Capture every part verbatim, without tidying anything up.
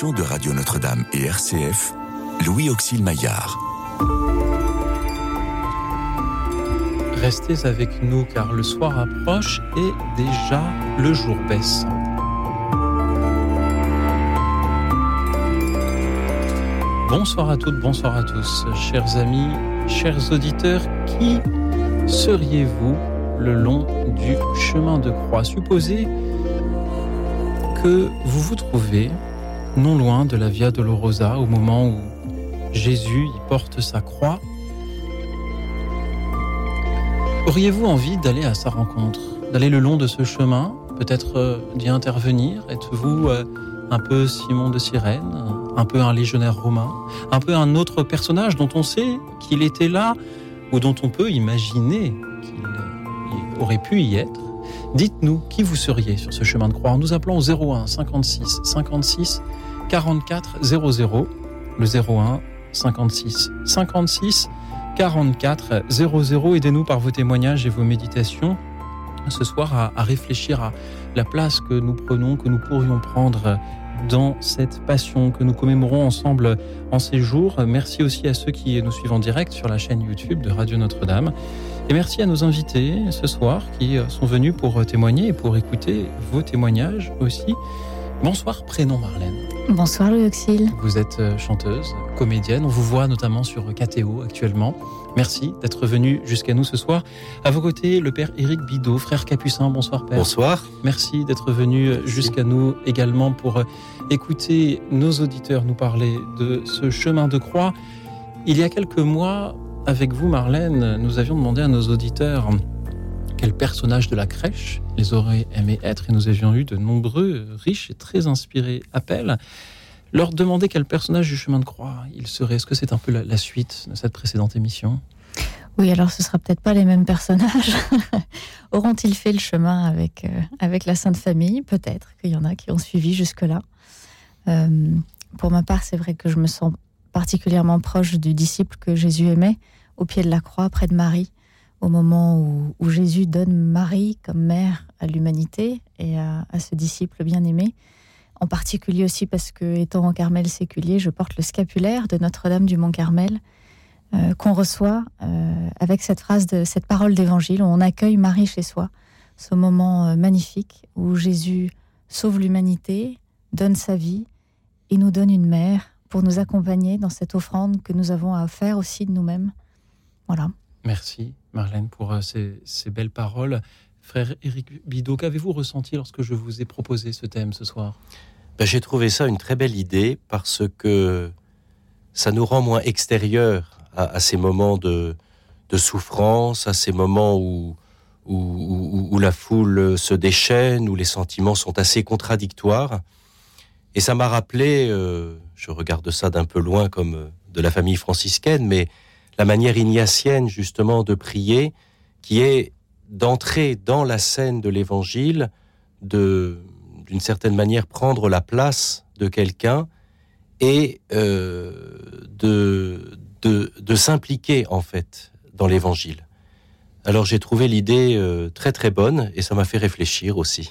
émission de Radio Notre-Dame et R C F, Louis-Auxile Maillard. Restez avec nous car le soir approche et déjà le jour baisse. Bonsoir à toutes, bonsoir à tous, chers amis, chers auditeurs, qui seriez-vous le long du chemin de croix? Supposez que vous vous trouvez non loin de la Via Dolorosa au moment où Jésus y porte sa croix. Auriez-vous envie d'aller à sa rencontre, d'aller le long de ce chemin, peut-être euh, d'y intervenir? Êtes-vous euh, un peu Simon de Cyrène, un peu un légionnaire romain, un peu un autre personnage dont on sait qu'il était là ou dont on peut imaginer qu'il euh, aurait pu y être? Dites-nous qui vous seriez sur ce chemin de croix en nous appelant au zéro un cinquante-six cinquante-six quarante-quatre zéro zéro, le zéro un cinquante-six cinquante-six quarante-quatre zéro zéro. Aidez-nous par vos témoignages et vos méditations ce soir à, à réfléchir à la place que nous prenons, que nous pourrions prendre dans cette passion que nous commémorons ensemble en ces jours. Merci aussi à ceux qui nous suivent en direct sur la chaîne YouTube de Radio Notre-Dame. Et merci à nos invités ce soir qui sont venus pour témoigner et pour écouter vos témoignages aussi. Bonsoir, prénom Marlène. Bonsoir Louis-Auxile. Vous êtes chanteuse, comédienne, on vous voit notamment sur K T O actuellement. Merci d'être venu jusqu'à nous ce soir. À vos côtés, le père Éric Bidot, frère Capucin. Bonsoir père. Bonsoir. Merci d'être venu Merci. jusqu'à nous également pour écouter nos auditeurs nous parler de ce chemin de croix. Il y a quelques mois, avec vous Marlène, nous avions demandé à nos auditeurs quel personnage de la crèche les auraient aimé être, et nous avions eu de nombreux riches et très inspirés appels. Leur demander quel personnage du chemin de croix il serait. Est-ce que c'est un peu la, la suite de cette précédente émission? Oui, alors ce ne sera peut-être pas les mêmes personnages. Auront-ils fait le chemin avec, euh, avec la Sainte Famille? Peut-être qu'il y en a qui ont suivi jusque-là. Euh, pour ma part, c'est vrai que je me sens particulièrement proche du disciple que Jésus aimait, au pied de la croix, près de Marie, au moment où, où Jésus donne Marie comme mère à l'humanité et à, à ce disciple bien-aimé, en particulier aussi parce que, étant en Carmel séculier, je porte le scapulaire de Notre-Dame du Mont-Carmel, euh, qu'on reçoit euh, avec cette phrase, de, cette parole d'évangile, où on accueille Marie chez soi, ce moment euh, magnifique où Jésus sauve l'humanité, donne sa vie et nous donne une mère pour nous accompagner dans cette offrande que nous avons à faire aussi de nous-mêmes. Voilà. Merci Marlène pour ces, ces belles paroles. Frère Éric Bidot, qu'avez-vous ressenti lorsque je vous ai proposé ce thème ce soir? ben, J'ai trouvé ça une très belle idée parce que ça nous rend moins extérieurs à, à ces moments de, de souffrance, à ces moments où, où, où, où la foule se déchaîne, où les sentiments sont assez contradictoires. Et ça m'a rappelé, euh, je regarde ça d'un peu loin comme de la famille franciscaine, mais la manière ignatienne justement de prier, qui est d'entrer dans la scène de l'évangile, de, d'une certaine manière prendre la place de quelqu'un et euh, de, de, de s'impliquer en fait dans l'évangile. Alors j'ai trouvé l'idée euh, très très bonne et ça m'a fait réfléchir aussi.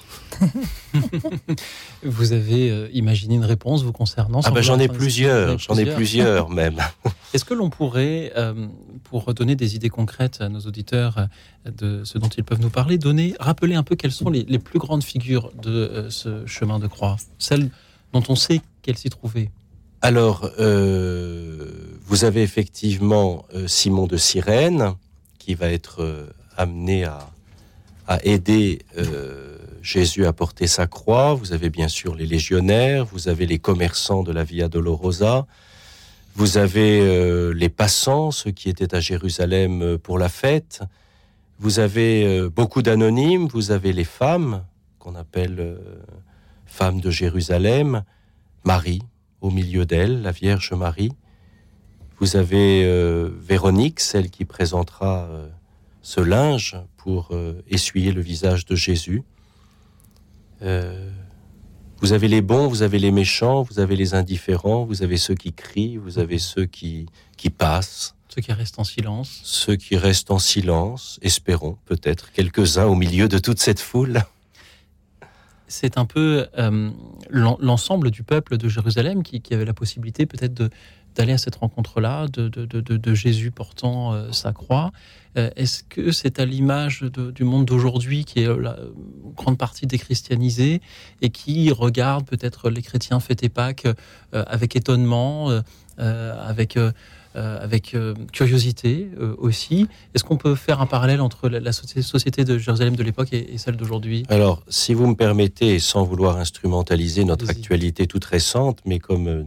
Vous avez euh, imaginé une réponse vous concernant? Ah ben j'en ai plusieurs, j'en ai plusieurs même. Est-ce que l'on pourrait, euh, pour donner des idées concrètes à nos auditeurs euh, de ce dont ils peuvent nous parler, donner, rappeler un peu quelles sont les, les plus grandes figures de euh, ce chemin de croix, celles dont on sait qu'elles s'y trouvaient? Alors, euh, vous avez effectivement euh, Simon de Cyrène, qui va être euh, amené à, à aider euh, Jésus à porter sa croix. Vous avez bien sûr les légionnaires, vous avez les commerçants de la Via Dolorosa, vous avez euh, les passants, ceux qui étaient à Jérusalem pour la fête, vous avez euh, beaucoup d'anonymes, vous avez les femmes, qu'on appelle euh, femmes de Jérusalem, Marie, au milieu d'elle, la Vierge Marie. Vous avez euh, Véronique, celle qui présentera euh, ce linge pour euh, essuyer le visage de Jésus. Euh, vous avez les bons, vous avez les méchants, vous avez les indifférents, vous avez ceux qui crient, vous avez ceux qui, qui passent. Ceux qui restent en silence. Ceux qui restent en silence, espérons peut-être quelques-uns au milieu de toute cette foule. c'est un peu euh, l'ensemble du peuple de Jérusalem qui, qui avait la possibilité peut-être de, d'aller à cette rencontre-là, de, de, de, de Jésus portant euh, sa croix. Euh, est-ce que c'est à l'image de, du monde d'aujourd'hui qui est la grande partie déchristianisée et qui regarde peut-être les chrétiens fêter Pâques euh, avec étonnement, euh, euh, avec... Euh, Euh, avec euh, curiosité euh, aussi. Est-ce qu'on peut faire un parallèle entre la, la société de Jérusalem de l'époque et, et celle d'aujourd'hui ? Alors, si vous me permettez, sans vouloir instrumentaliser notre Vas-y. actualité toute récente, mais comme euh,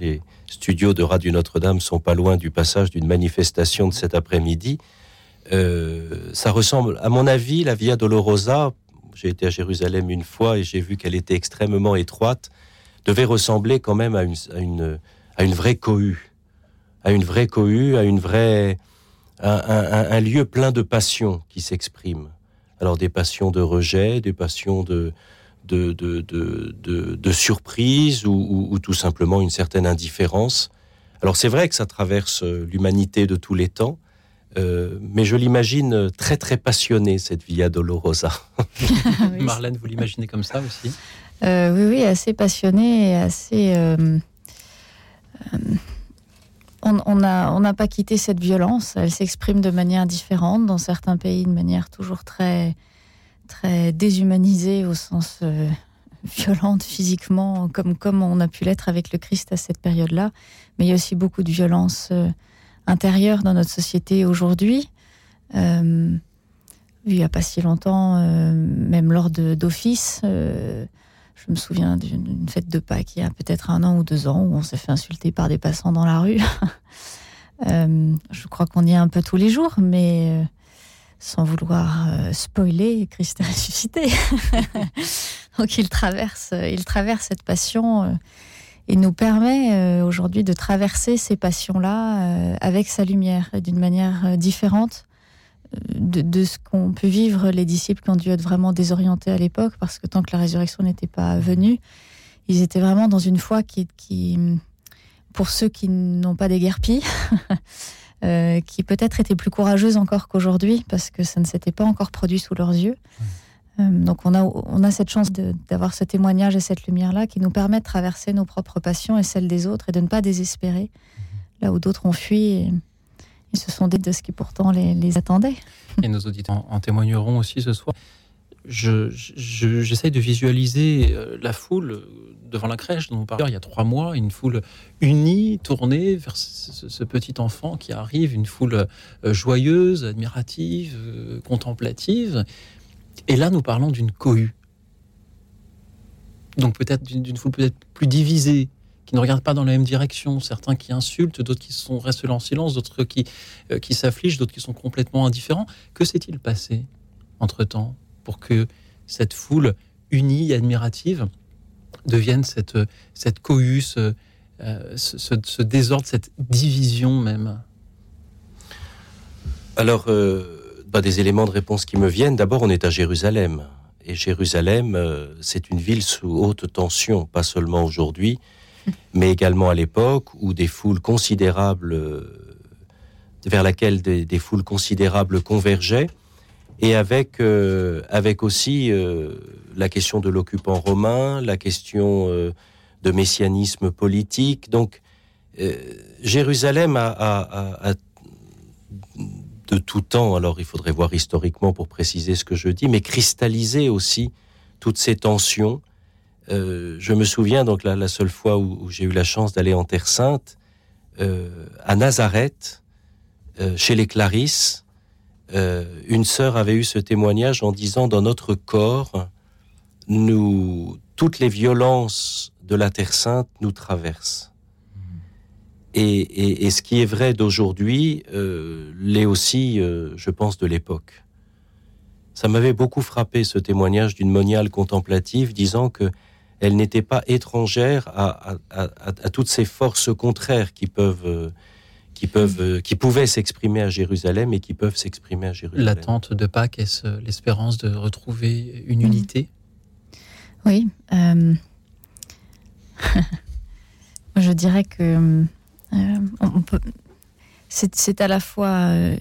les studios de Radio Notre-Dame sont pas loin du passage d'une manifestation de cet après-midi, euh, ça ressemble, à mon avis, la Via Dolorosa, j'ai été à Jérusalem une fois et j'ai vu qu'elle était extrêmement étroite, devait ressembler quand même à une, à une, à une vraie cohue. à une vraie cohue, à une vraie, à un, un, un lieu plein de passions qui s'expriment. Alors des passions de rejet, des passions de de de de, de, de surprise ou, ou, ou tout simplement une certaine indifférence. Alors c'est vrai que ça traverse l'humanité de tous les temps, euh, mais je l'imagine très très passionnée cette Via Dolorosa. Oui. Marlène, vous l'imaginez comme ça aussi ? euh, Oui, oui, assez passionnée et assez. Euh, euh... On n'a on on pas quitté cette violence, elle s'exprime de manière différente, dans certains pays de manière toujours très, très déshumanisée au sens euh, violente physiquement, comme, comme on a pu l'être avec le Christ à cette période-là. Mais il y a aussi beaucoup de violence euh, intérieure dans notre société aujourd'hui. Euh, il n'y a pas si longtemps, euh, même lors de, d'offices... Euh, Je me souviens d'une fête de Pâques il y a peut-être un an ou deux ans où on s'est fait insulter par des passants dans la rue. euh, je crois qu'on y est un peu tous les jours, mais sans vouloir euh, spoiler, Christ est ressuscité. Donc il traverse, il traverse cette passion euh, et nous permet euh, aujourd'hui de traverser ces passions-là euh, avec sa lumière, d'une manière différente. De, de ce qu'ont pu vivre les disciples qui ont dû être vraiment désorientés à l'époque, parce que tant que la résurrection n'était pas venue, ils étaient vraiment dans une foi qui, qui pour ceux qui n'ont pas déguerpi, euh, qui peut-être était plus courageuse encore qu'aujourd'hui, parce que ça ne s'était pas encore produit sous leurs yeux. Mmh. Euh, donc on a, on a cette chance de, d'avoir ce témoignage et cette lumière-là qui nous permet de traverser nos propres passions et celles des autres, et de ne pas désespérer, mmh. là où d'autres ont fui... Et... Ils se sont dit de ce qui pourtant les, les attendait. Et nos auditeurs en témoigneront aussi ce soir. Je, je, j'essaye de visualiser la foule devant la crèche dont on parlait il y a trois mois, une foule unie, tournée vers ce, ce petit enfant qui arrive, une foule joyeuse, admirative, contemplative. Et là, nous parlons d'une cohue. Donc peut-être d'une, d'une foule peut-être plus divisée, qui ne regardent pas dans la même direction, certains qui insultent, d'autres qui sont restent en silence, d'autres qui, euh, qui s'affligent, d'autres qui sont complètement indifférents. Que s'est-il passé entre-temps pour que cette foule unie, admirative, devienne cette, cette cohue, ce, euh, ce, ce, ce désordre, cette division même ? Alors, euh, bah, des éléments de réponse qui me viennent. D'abord, on est à Jérusalem. Et Jérusalem, euh, c'est une ville sous haute tension, pas seulement aujourd'hui, mais également à l'époque où des foules considérables, euh, vers laquelle des, des foules considérables convergeaient, et avec, euh, avec aussi euh, la question de l'occupant romain, la question euh, de messianisme politique. Donc, euh, Jérusalem a, a, a, a de tout temps, alors il faudrait voir historiquement pour préciser ce que je dis, mais cristallisé aussi toutes ces tensions. Euh, je me souviens, donc la, la seule fois où, où j'ai eu la chance d'aller en Terre Sainte, euh, à Nazareth, euh, chez les Clarisses, euh, une sœur avait eu ce témoignage en disant « Dans notre corps, nous, toutes les violences de la Terre Sainte nous traversent. » Et, et, et ce qui est vrai d'aujourd'hui, euh, l'est aussi, euh, je pense, de l'époque. Ça m'avait beaucoup frappé, ce témoignage d'une moniale contemplative disant que elle n'était pas étrangère à, à, à, à toutes ces forces contraires qui peuvent, qui peuvent, qui pouvaient s'exprimer à Jérusalem et qui peuvent s'exprimer à Jérusalem. L'attente de Pâques, est-ce l'espérance de retrouver une unité ? Oui. Euh... Je dirais que euh, on peut... c'est, c'est à la fois euh,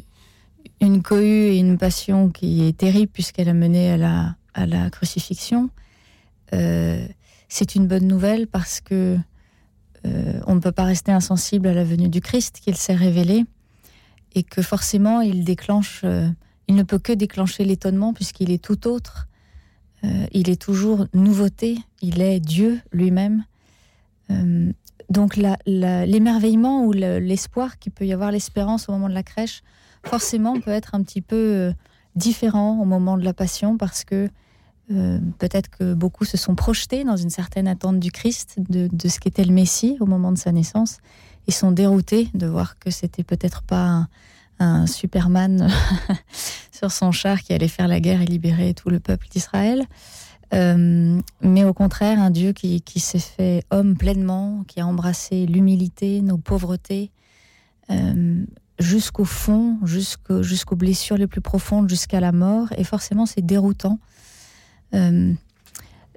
une cohue et une passion qui est terrible puisqu'elle a mené à la, à la crucifixion, euh, c'est une bonne nouvelle parce que euh, on ne peut pas rester insensible à la venue du Christ, qu'il s'est révélé, et que forcément il déclenche, euh, il ne peut que déclencher l'étonnement puisqu'il est tout autre, euh, il est toujours nouveauté, il est Dieu lui-même. Euh, donc la, la, l'émerveillement ou le, l'espoir qu'il peut y avoir, l'espérance au moment de la crèche, forcément peut être un petit peu euh, différent au moment de la passion, parce que euh, peut-être que beaucoup se sont projetés dans une certaine attente du Christ, de, de ce qu'était le Messie au moment de sa naissance, et sont déroutés de voir que c'était peut-être pas un, un Superman sur son char qui allait faire la guerre et libérer tout le peuple d'Israël, euh, mais au contraire un Dieu qui, qui s'est fait homme pleinement, qui a embrassé l'humilité, nos pauvretés, euh, jusqu'au fond, jusqu'aux, jusqu'aux blessures les plus profondes, jusqu'à la mort, et forcément c'est déroutant. Euh,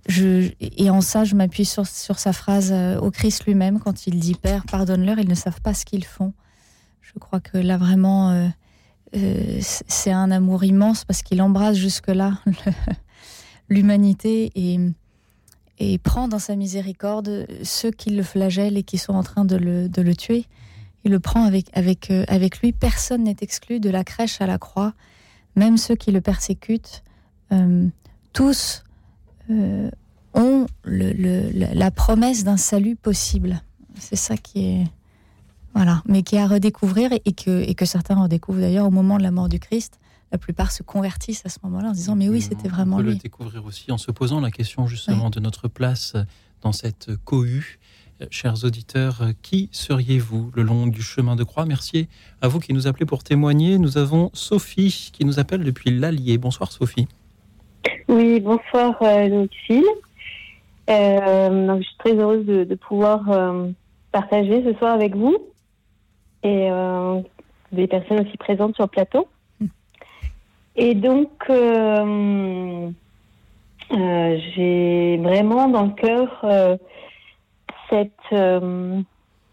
je, et en ça je m'appuie sur, sur sa phrase euh, au Christ lui-même, quand il dit « Père, pardonne-leur, ils ne savent pas ce qu'ils font ». Je crois que là vraiment euh, euh, c'est un amour immense, parce qu'il embrasse jusque-là le, l'humanité et, et prend dans sa miséricorde ceux qui le flagellent et qui sont en train de le, de le tuer. Il le prend avec, avec, euh, avec lui. Personne n'est exclu de la crèche à la croix, même ceux qui le persécutent. Euh, tous euh, ont le, le, la promesse d'un salut possible. C'est ça qui est... Voilà, mais qui est à redécouvrir, et que, et que certains redécouvrent d'ailleurs au moment de la mort du Christ. La plupart se convertissent à ce moment-là en disant « mais oui, c'était vraiment lui ». On peut lui. Le découvrir aussi en se posant la question justement, oui, de notre place dans cette cohue. Chers auditeurs, qui seriez-vous le long du chemin de croix ? Merci à vous qui nous appelez pour témoigner. Nous avons Sophie qui nous appelle depuis l'Allier. Bonsoir Sophie. Oui, bonsoir euh, Louis-Auxile. Euh, donc, je suis très heureuse de, de pouvoir euh, partager ce soir avec vous et euh, des personnes aussi présentes sur le plateau. Et donc, euh, euh, j'ai vraiment dans le cœur... Euh, cette euh,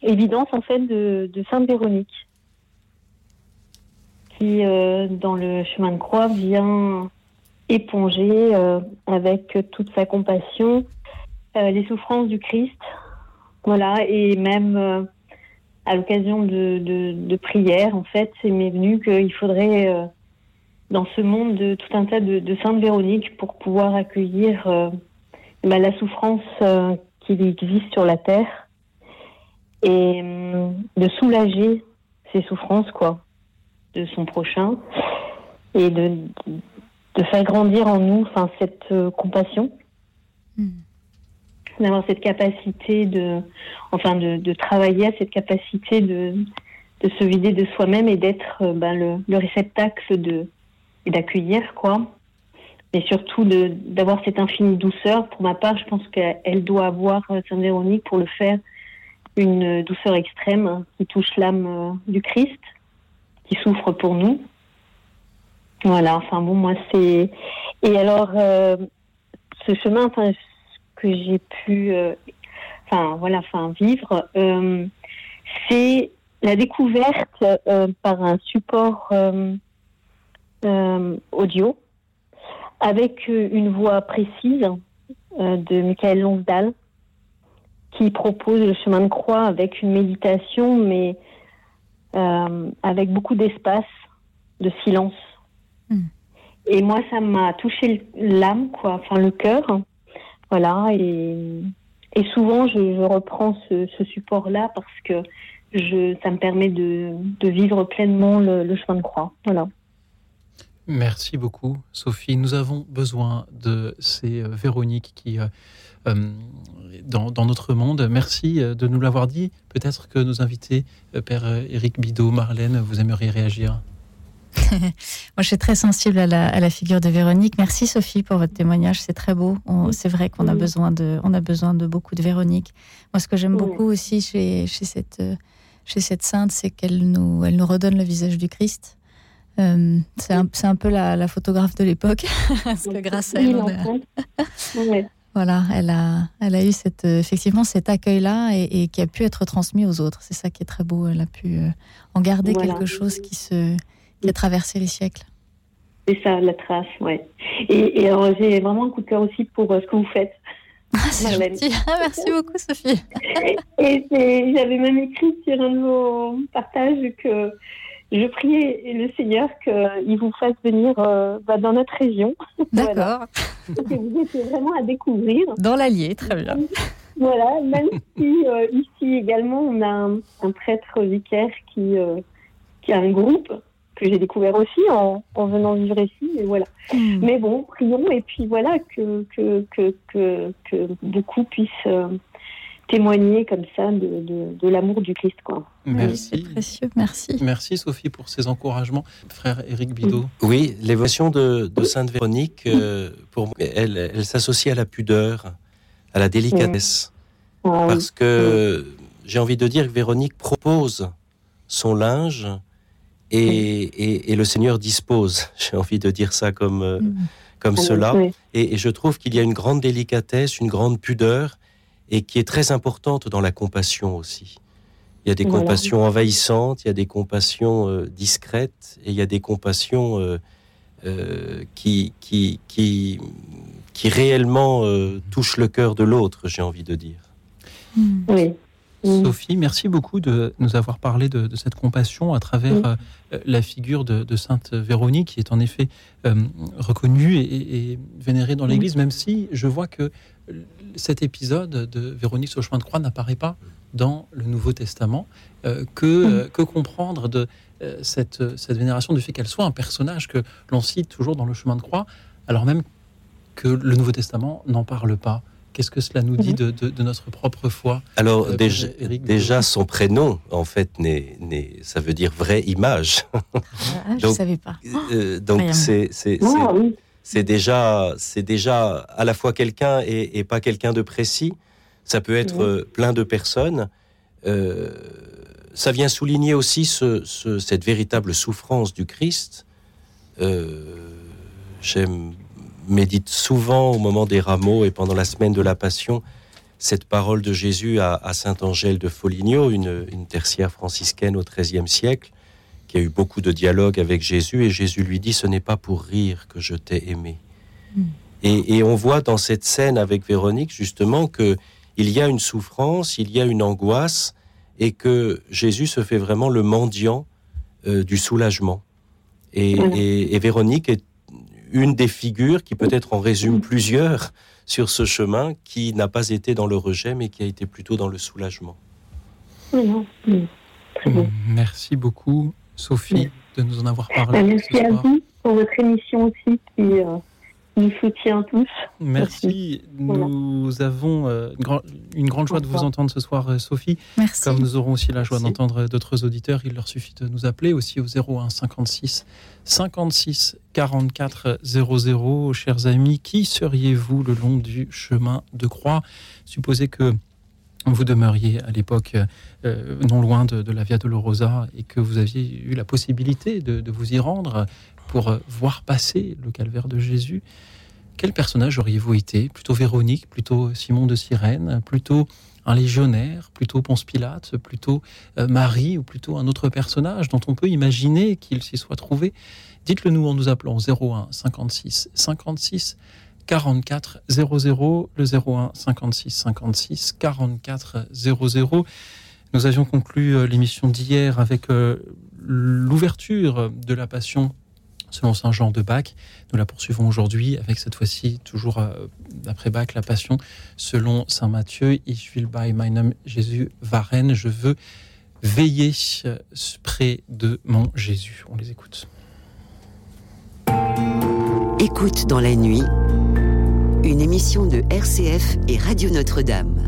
évidence en fait de, de Sainte Véronique qui euh, dans le chemin de croix vient éponger euh, avec toute sa compassion euh, les souffrances du Christ, voilà, et même euh, à l'occasion de, de, de prières en fait c'est m'est venu qu'il faudrait euh, dans ce monde de, tout un tas de, de Sainte Véronique pour pouvoir accueillir euh, bah, la souffrance euh, qui existe sur la terre, et euh, de soulager ses souffrances, quoi, de son prochain, et de, de faire grandir en nous enfin, cette euh, compassion, mmh. d'avoir cette capacité de, enfin, de, de travailler à cette capacité de, de se vider de soi-même et d'être euh, ben, le, le réceptacle de, et d'accueillir, quoi. Et surtout de, d'avoir cette infinie douceur. Pour ma part, je pense qu'elle doit avoir, Sainte Véronique, pour le faire, une douceur extrême hein, qui touche l'âme euh, du Christ, qui souffre pour nous. Voilà, enfin bon, moi c'est... Et alors, euh, ce chemin enfin, que j'ai pu euh, enfin, voilà, enfin, vivre, euh, c'est la découverte euh, par un support euh, euh, audio, avec une voix précise euh, de Michael Lonsdale qui propose le chemin de croix avec une méditation, mais euh, avec beaucoup d'espace, de silence. Mmh. Et moi, ça m'a touché l'âme, quoi, enfin le cœur. Voilà, et, et souvent, je, je reprends ce, ce support-là parce que je, ça me permet de, de vivre pleinement le, le chemin de croix. Voilà. Merci beaucoup, Sophie. Nous avons besoin de ces euh, Véroniques qui, euh, euh, dans, dans notre monde, merci euh, de nous l'avoir dit. Peut-être que nos invités, euh, Père Éric Bidot, Marlène, vous aimeriez réagir. Moi, je suis très sensible à la, à la figure de Véronique. Merci, Sophie, pour votre témoignage. C'est très beau. On, c'est vrai qu'on a besoin de, on a besoin de beaucoup de Véronique. Moi, ce que j'aime beaucoup aussi chez, chez, cette, chez cette sainte, c'est qu'elle nous, elle nous redonne le visage du Christ. Euh, c'est, un, c'est un peu la, la photographe de l'époque, parce que grâce à elle, a... voilà, elle a, elle a eu cette, effectivement cet accueil-là et, et qui a pu être transmis aux autres. C'est ça qui est très beau. Elle a pu euh, en garder voilà. quelque chose qui se, qui a traversé les siècles. C'est ça, la trace, ouais. Et, et alors, j'ai vraiment un coup de cœur aussi pour euh, ce que vous faites. Ah, c'est Marlène. Gentil. Ah, merci beaucoup, Sophie. Et c'est, j'avais même écrit sur un de vos partages que je priais le Seigneur qu'il vous fasse venir euh, bah, dans notre région. D'accord. Voilà. Et que vous étiez vraiment à découvrir. Dans l'Allier, très bien. Voilà, même si euh, ici également, on a un, un prêtre vicaire qui, euh, qui a un groupe que j'ai découvert aussi en, en venant vivre ici, mais voilà. Mmh. Mais bon, prions, et puis voilà, que, que, que, que, que beaucoup puissent euh, témoigner comme ça de, de, de l'amour du Christ, quoi. Merci. Oui, c'est précieux, merci. Merci Sophie pour ces encouragements. Frère Éric Bidot. Oui, l'évocation de, de Sainte Véronique, euh, pour moi, elle, elle s'associe à la pudeur, à la délicatesse. Mmh. Ah, parce que oui. J'ai envie de dire que Véronique propose son linge, Et, et, et le Seigneur dispose, j'ai envie de dire ça comme, euh, mmh. comme oui, cela. Oui. Et, et je trouve qu'il y a une grande délicatesse, une grande pudeur, et qui est très importante dans la compassion aussi. Il y a des voilà. compassions envahissantes, il y a des compassions euh, discrètes, et il y a des compassions euh, euh, qui, qui, qui, qui réellement euh, touchent le cœur de l'autre, j'ai envie de dire. Mmh. Oui. Sophie, merci beaucoup de nous avoir parlé de, de cette compassion à travers oui. euh, la figure de, de Sainte Véronique, qui est en effet euh, reconnue et, et vénérée dans l'Église, même si je vois que cet épisode de Véronique sur le chemin de croix n'apparaît pas dans le Nouveau Testament. Euh, que, euh, que comprendre de euh, cette, cette vénération, du fait qu'elle soit un personnage que l'on cite toujours dans le chemin de croix, alors même que le Nouveau Testament n'en parle pas. Qu'est-ce que cela nous dit de, de, de notre propre foi ? Alors, euh, déjà, déjà, son prénom, en fait, n'est, n'est, ça veut dire vraie image. Ah, donc, je ne savais pas. Euh, donc, c'est, c'est, c'est, c'est, c'est, déjà, c'est déjà à la fois quelqu'un et, et pas quelqu'un de précis. Ça peut être oui. plein de personnes. Euh, ça vient souligner aussi ce, ce, cette véritable souffrance du Christ. Euh, j'aime... médite souvent au moment des rameaux et pendant la semaine de la Passion cette parole de Jésus à, à Saint Angèle de Foligno, une, une tertiaire franciscaine au treizième siècle, qui a eu beaucoup de dialogues avec Jésus, et Jésus lui dit « Ce n'est pas pour rire que je t'ai aimé mmh. ». Et, et on voit dans cette scène avec Véronique justement qu'il y a une souffrance, il y a une angoisse, et que Jésus se fait vraiment le mendiant euh, du soulagement. Et, mmh. et, et Véronique est une des figures qui peut-être en résume plusieurs sur ce chemin, qui n'a pas été dans le rejet, mais qui a été plutôt dans le soulagement. Merci beaucoup, Sophie, oui. de nous en avoir parlé. Merci à vous pour votre émission aussi, qui euh, nous soutient tous. Merci. Merci. Nous voilà. avons euh, une, grand, une grande joie de vous entendre ce soir, Sophie. Merci. Comme nous aurons aussi la joie Merci. d'entendre d'autres auditeurs, il leur suffit de nous appeler aussi au zéro un cinquante-six cinquante-six quarante-quatre zéro zéro. Chers amis, qui seriez-vous le long du chemin de croix ? Supposez que vous demeuriez à l'époque euh, non loin de, de la Via Dolorosa et que vous aviez eu la possibilité de, de vous y rendre pour voir passer le calvaire de Jésus. Quel personnage auriez-vous été ? Plutôt Véronique, plutôt Simon de Cyrène, plutôt un légionnaire, plutôt Ponce Pilate, plutôt euh, Marie, ou plutôt un autre personnage dont on peut imaginer qu'il s'y soit trouvé ? Dites-le nous en nous appelant zéro un cinquante-six cinquante-six quarante-quatre zéro zéro, le zéro un cinquante-six cinquante-six quarante-quatre zéro zéro. Nous avions conclu l'émission d'hier avec l'ouverture de la Passion selon saint Jean de Bach. Nous la poursuivons aujourd'hui avec cette fois-ci, toujours d'après Bach, la Passion selon saint Matthieu. « Ich will bei meinem Jésus waren », je veux veiller près de mon Jésus. On les écoute. Écoute dans la nuit, une émission de R C F et Radio Notre-Dame.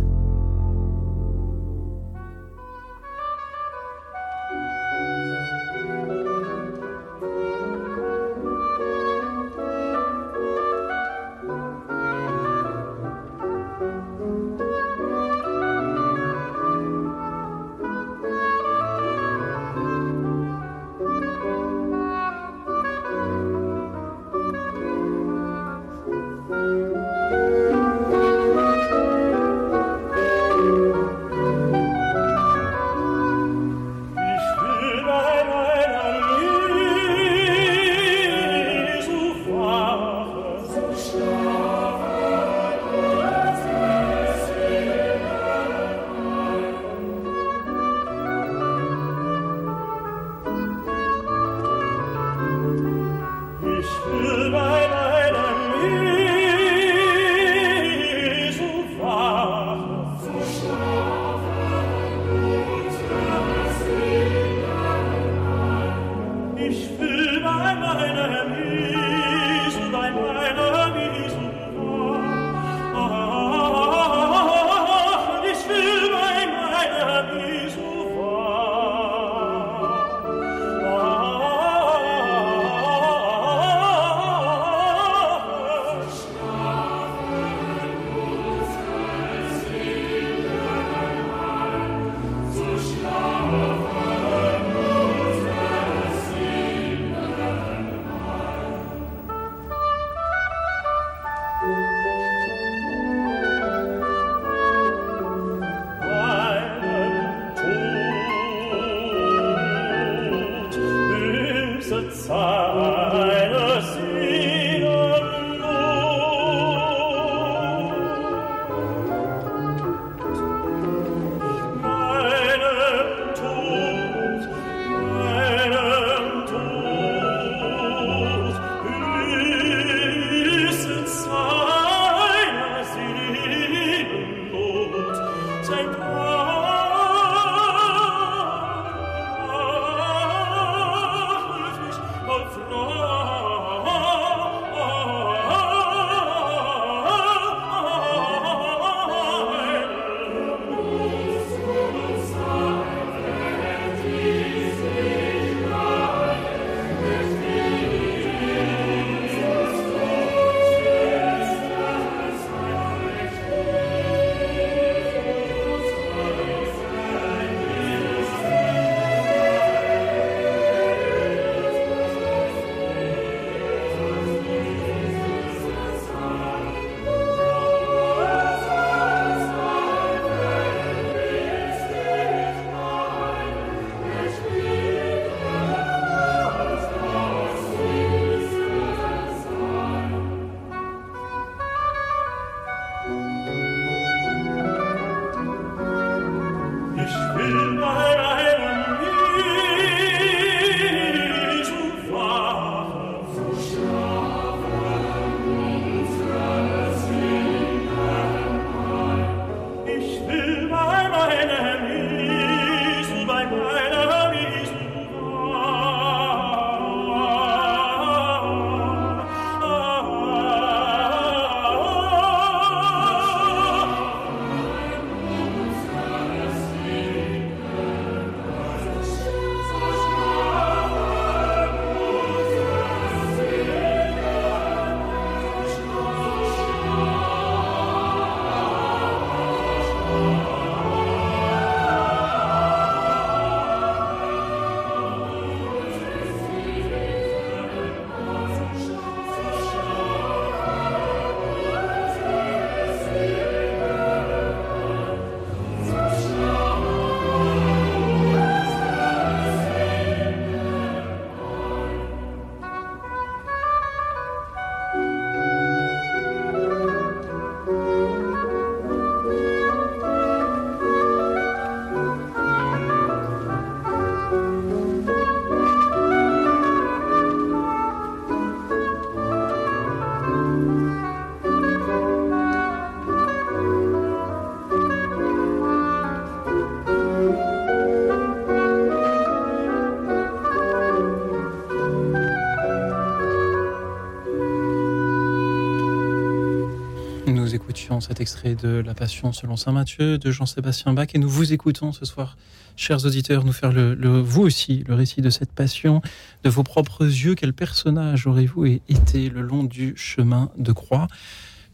Cet extrait de La Passion selon saint Matthieu de Jean-Sébastien Bach, et nous vous écoutons ce soir, chers auditeurs, nous faire le, le vous aussi le récit de cette passion de vos propres yeux. Quel personnage aurez-vous été le long du chemin de croix?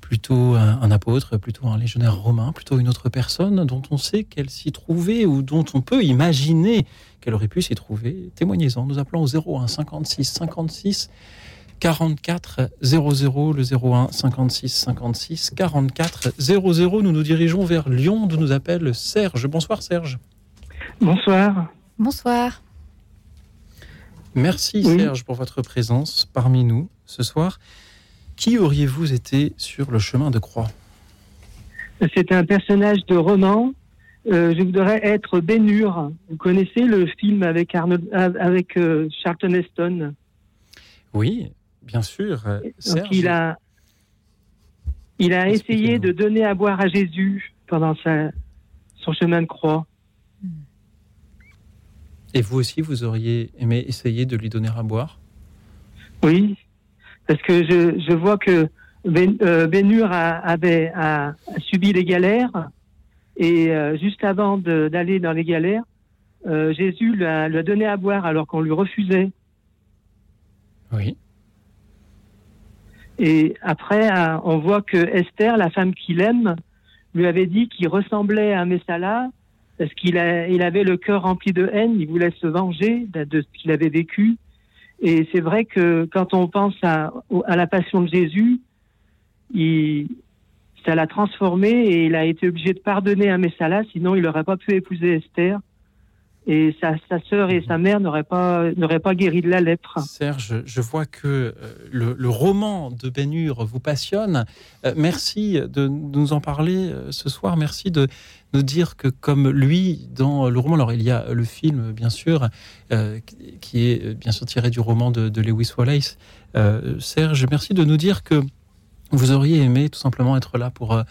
Plutôt un, un apôtre, plutôt un légionnaire romain, plutôt une autre personne dont on sait qu'elle s'y trouvait ou dont on peut imaginer qu'elle aurait pu s'y trouver? Témoignez-en, nous appelons au zéro un cinquante-six cinquante-six quarante-quatre zéro zéro, le zéro un cinquante-six cinquante-six quarante-quatre zéro zéro. Nous nous dirigeons vers Lyon, d'où nous appelle Serge. Bonsoir Serge. Bonsoir. Bonsoir. Merci oui. Serge pour votre présence parmi nous ce soir. Qui auriez-vous été sur le chemin de croix? C'est un personnage de roman. Euh, je voudrais être Ben-Hur. Vous connaissez le film avec, Arnold, avec euh, Charlton Heston? Oui. Bien sûr, Serge. Donc, il a, il a essayé de donner à boire à Jésus pendant sa, son chemin de croix. Et vous aussi, vous auriez aimé essayer de lui donner à boire? Oui, parce que je, je vois que Ben, euh, Ben-Hur a, avait, a, a subi les galères, et euh, juste avant de, d'aller dans les galères, euh, Jésus lui a, lui a donné à boire alors qu'on lui refusait. Oui. Et après, on voit que Esther, la femme qu'il aime, lui avait dit qu'il ressemblait à Messala parce qu'il a, il avait le cœur rempli de haine, il voulait se venger de ce qu'il avait vécu. Et c'est vrai que quand on pense à, à la passion de Jésus, il, ça l'a transformé et il a été obligé de pardonner à Messala, sinon il n'aurait pas pu épouser Esther. Et sa, sa sœur et sa mère n'auraient pas, n'auraient pas guéri de la lèpre. Serge, je vois que le, le roman de Ben-Hur vous passionne. Euh, merci de, de nous en parler ce soir. Merci de nous dire que, comme lui, dans le roman, alors il y a le film, bien sûr, euh, qui est bien sûr tiré du roman de, de Lewis Wallace. Euh, Serge, merci de nous dire que vous auriez aimé tout simplement être là pour euh,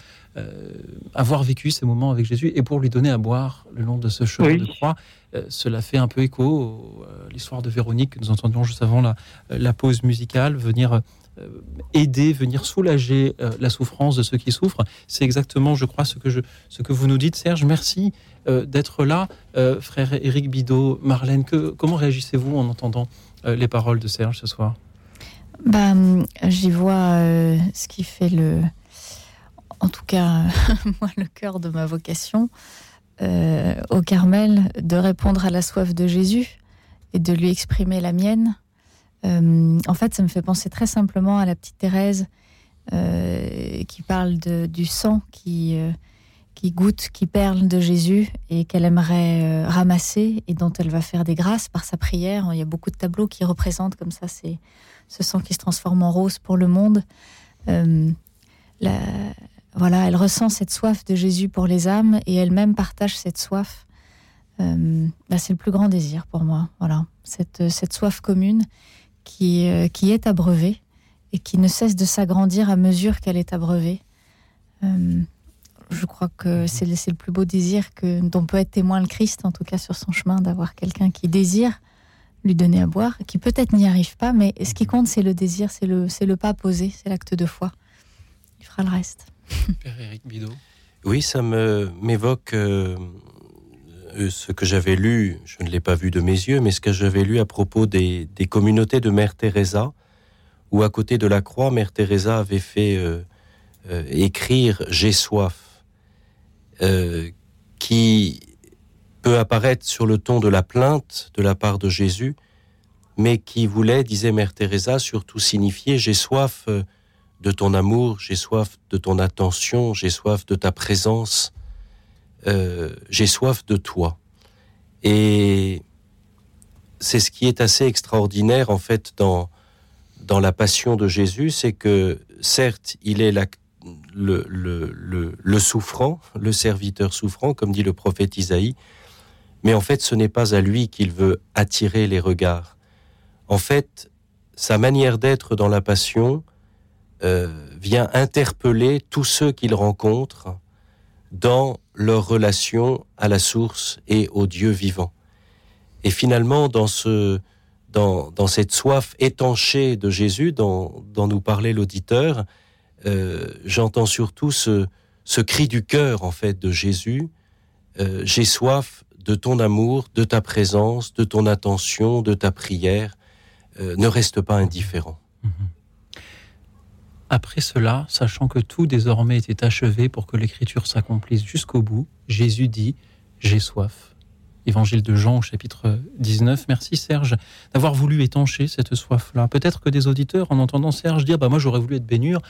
avoir vécu ces moments avec Jésus et pour lui donner à boire le long de ce chemin oui. de croix. Euh, cela fait un peu écho à euh, l'histoire de Véronique que nous entendions juste avant la, la pause musicale, venir euh, aider, venir soulager euh, la souffrance de ceux qui souffrent. C'est exactement, je crois, ce que, je, ce que vous nous dites, Serge. Merci euh, d'être là. Euh, frère Éric Bidot, Marlène, que, comment réagissez-vous en entendant euh, les paroles de Serge ce soir ? Bah, j'y vois euh, ce qui fait le, en tout cas moi le cœur de ma vocation euh, au Carmel, de répondre à la soif de Jésus et de lui exprimer la mienne. Euh, en fait, ça me fait penser très simplement à la petite Thérèse euh, qui parle de, du sang qui euh, qui goûte, qui perle de Jésus et qu'elle aimerait euh, ramasser et dont elle va faire des grâces par sa prière. Il y a beaucoup de tableaux qui représentent comme ça ces ce sang qui se transforme en rose pour le monde. Euh, la, voilà, elle ressent cette soif de Jésus pour les âmes et elle-même partage cette soif. Euh, bah c'est le plus grand désir pour moi. Voilà, cette, cette soif commune qui, euh, qui est abreuvée et qui ne cesse de s'agrandir à mesure qu'elle est abreuvée. Euh, je crois que c'est, c'est le plus beau désir que, dont peut être témoin le Christ, en tout cas sur son chemin, d'avoir quelqu'un qui désire lui donner à boire, qui peut-être n'y arrive pas, mais ce qui compte, c'est le désir, c'est le, c'est le pas posé, c'est l'acte de foi. Il fera le reste. Père Éric Bidot. Oui, ça me, m'évoque euh, ce que j'avais lu, je ne l'ai pas vu de mes yeux, mais ce que j'avais lu à propos des, des communautés de Mère Teresa, où à côté de la croix, Mère Teresa avait fait euh, euh, écrire « J'ai soif euh, », qui peut apparaître sur le ton de la plainte de la part de Jésus, mais qui voulait, disait Mère Teresa, surtout signifier « J'ai soif de ton amour, j'ai soif de ton attention, j'ai soif de ta présence, euh, j'ai soif de toi ». Et c'est ce qui est assez extraordinaire, en fait, dans, dans la passion de Jésus, c'est que, certes, il est la, le, le, le, le souffrant, le serviteur souffrant, comme dit le prophète Isaïe, mais en fait, ce n'est pas à lui qu'il veut attirer les regards. En fait, sa manière d'être dans la passion euh, vient interpeller tous ceux qu'il rencontre dans leur relation à la source et au Dieu vivant. Et finalement, dans, ce, dans, dans cette soif étanchée de Jésus dont, dont nous parlait l'auditeur, euh, j'entends surtout ce, ce cri du cœur, en fait, de Jésus. Euh, « J'ai soif » de ton amour, de ta présence, de ton attention, de ta prière, euh, ne reste pas indifférent. Après cela, sachant que tout désormais était achevé pour que l'Écriture s'accomplisse jusqu'au bout, Jésus dit « J'ai soif ». Évangile de Jean au chapitre dix-neuf. Merci Serge d'avoir voulu étancher cette soif-là. Peut-être que des auditeurs, en entendant Serge dire bah, « moi j'aurais voulu être Ben-Hur »,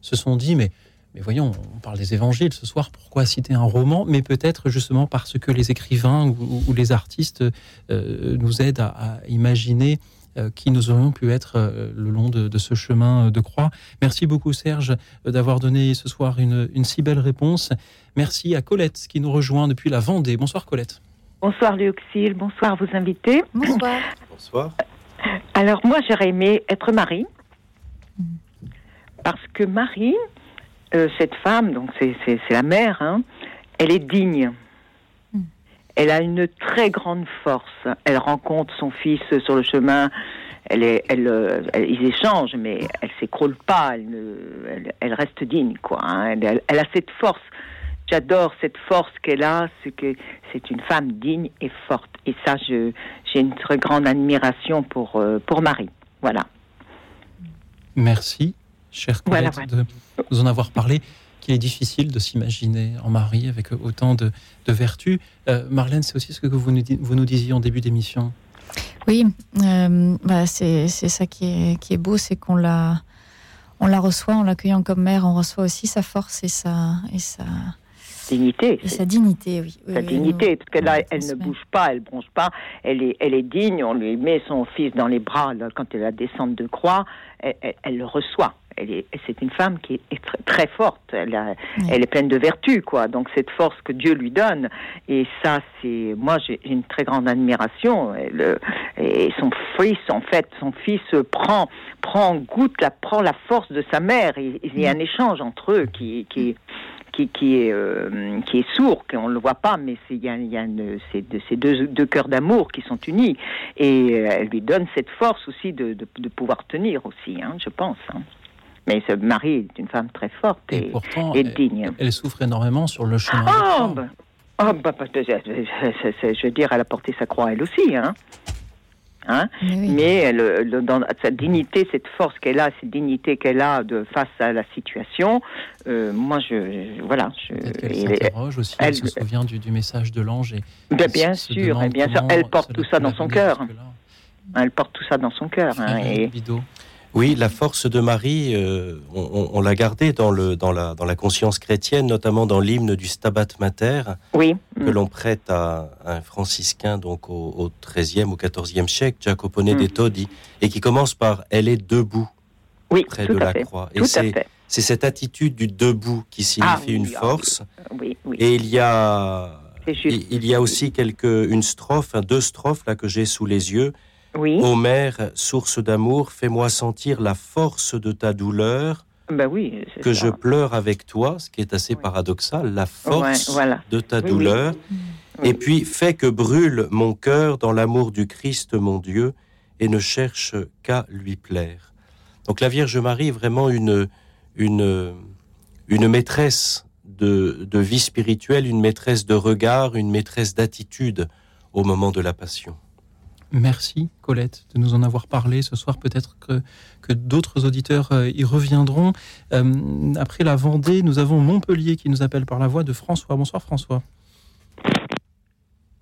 se sont dit « mais... Mais voyons, on parle des évangiles ce soir, pourquoi citer un roman ? Mais peut-être justement parce que les écrivains ou, ou les artistes euh, nous aident à, à imaginer euh, qui nous aurions pu être euh, le long de, de ce chemin de croix. Merci beaucoup Serge euh, d'avoir donné ce soir une, une si belle réponse. Merci à Colette qui nous rejoint depuis la Vendée. Bonsoir Colette. Bonsoir Louis-Auxile, bonsoir vos invités. Bonsoir. Bonsoir. Alors moi j'aurais aimé être Marie, parce que Marie... Euh, cette femme, donc c'est, c'est, c'est la mère, hein, elle est digne. Mmh. Elle a une très grande force. Elle rencontre son fils sur le chemin. elle est, elle, elle, ils échangent, mais elle s'écroule pas, elle, ne, elle, elle reste digne, quoi. Hein. Elle, elle, elle a cette force. J'adore cette force qu'elle a, c'est que c'est une femme digne et forte. Et ça, je, j'ai une très grande admiration pour euh, pour Marie. Voilà. Merci, chère Colette, voilà, ouais. de nous en avoir parlé. Qu'il est difficile de s'imaginer en Marie avec autant de, de vertus. Euh, Marlène, c'est aussi ce que vous nous, vous nous disiez en début d'émission. Oui, euh, bah c'est, c'est ça qui est, qui est beau, c'est qu'on la, on la reçoit en l'accueillant comme mère, on reçoit aussi sa force et sa... Et sa... dignité. Et sa dignité, oui. Sa oui, dignité, oui, parce qu'elle a, elle ne bouge pas, elle ne bronche pas, elle est, elle est digne, on lui met son fils dans les bras là, quand elle a descente de croix, elle, elle, elle le reçoit. Elle est, c'est une femme qui est très, très forte, elle, a, oui. elle est pleine de vertu, quoi. Donc cette force que Dieu lui donne, et ça, c'est... Moi, j'ai une très grande admiration, elle, et son fils, en fait, son fils prend, prend goûte, la, prend la force de sa mère, il, il y a un échange entre eux qui... qui Qui, qui, est, euh, qui est sourd, qu'on ne le voit pas, mais il y a, y a une, c'est de, ces deux, deux cœurs d'amour qui sont unis. Et euh, elle lui donne cette force aussi de, de, de pouvoir tenir aussi, hein, je pense. Hein. Mais ce Marie est une femme très forte et, et, pourtant, et digne. Elle, elle souffre énormément sur le chemin. Oh, bah, oh bah, je veux dire, elle a porté sa croix elle aussi, hein. Hein, oui. Mais elle, le, dans sa dignité, cette force qu'elle a, cette dignité qu'elle a de face à la situation, euh, moi je, je voilà. Je, elle et, s'interroge aussi, elle, elle se souvient du, du message de l'ange et bien, bien sûr, et bien sûr, elle porte tout ça dans son cœur. Elle porte tout ça dans son cœur. Oui, la force de Marie, euh, on, on l'a gardée dans le dans la dans la conscience chrétienne, notamment dans l'hymne du Stabat Mater, oui. que mmh. l'on prête à, à un franciscain donc au treizième ou quatorzième siècle, Jacopone mmh. de Todi, et qui commence par elle est debout oui, près de la fait. croix. Et tout c'est c'est cette attitude du debout qui signifie ah, oui, une force. Ah, oui, oui. Et il y a il, il y a aussi quelques une strophe, hein, deux strophes là que j'ai sous les yeux. Oui. Ô mère, source d'amour, fais-moi sentir la force de ta douleur, ben oui, c'est que ça. Je pleure avec toi, ce qui est assez oui. paradoxal, la force ouais, voilà. de ta oui, douleur, oui. et oui. puis fais que brûle mon cœur dans l'amour du Christ mon Dieu, et ne cherche qu'à lui plaire. Donc la Vierge Marie est vraiment une, une, une maîtresse de, de vie spirituelle, une maîtresse de regard, une maîtresse d'attitude au moment de la Passion. Merci Colette de nous en avoir parlé ce soir, peut-être que, que d'autres auditeurs euh, y reviendront. Euh, après la Vendée, nous avons Montpellier qui nous appelle par la voix de François. Bonsoir François.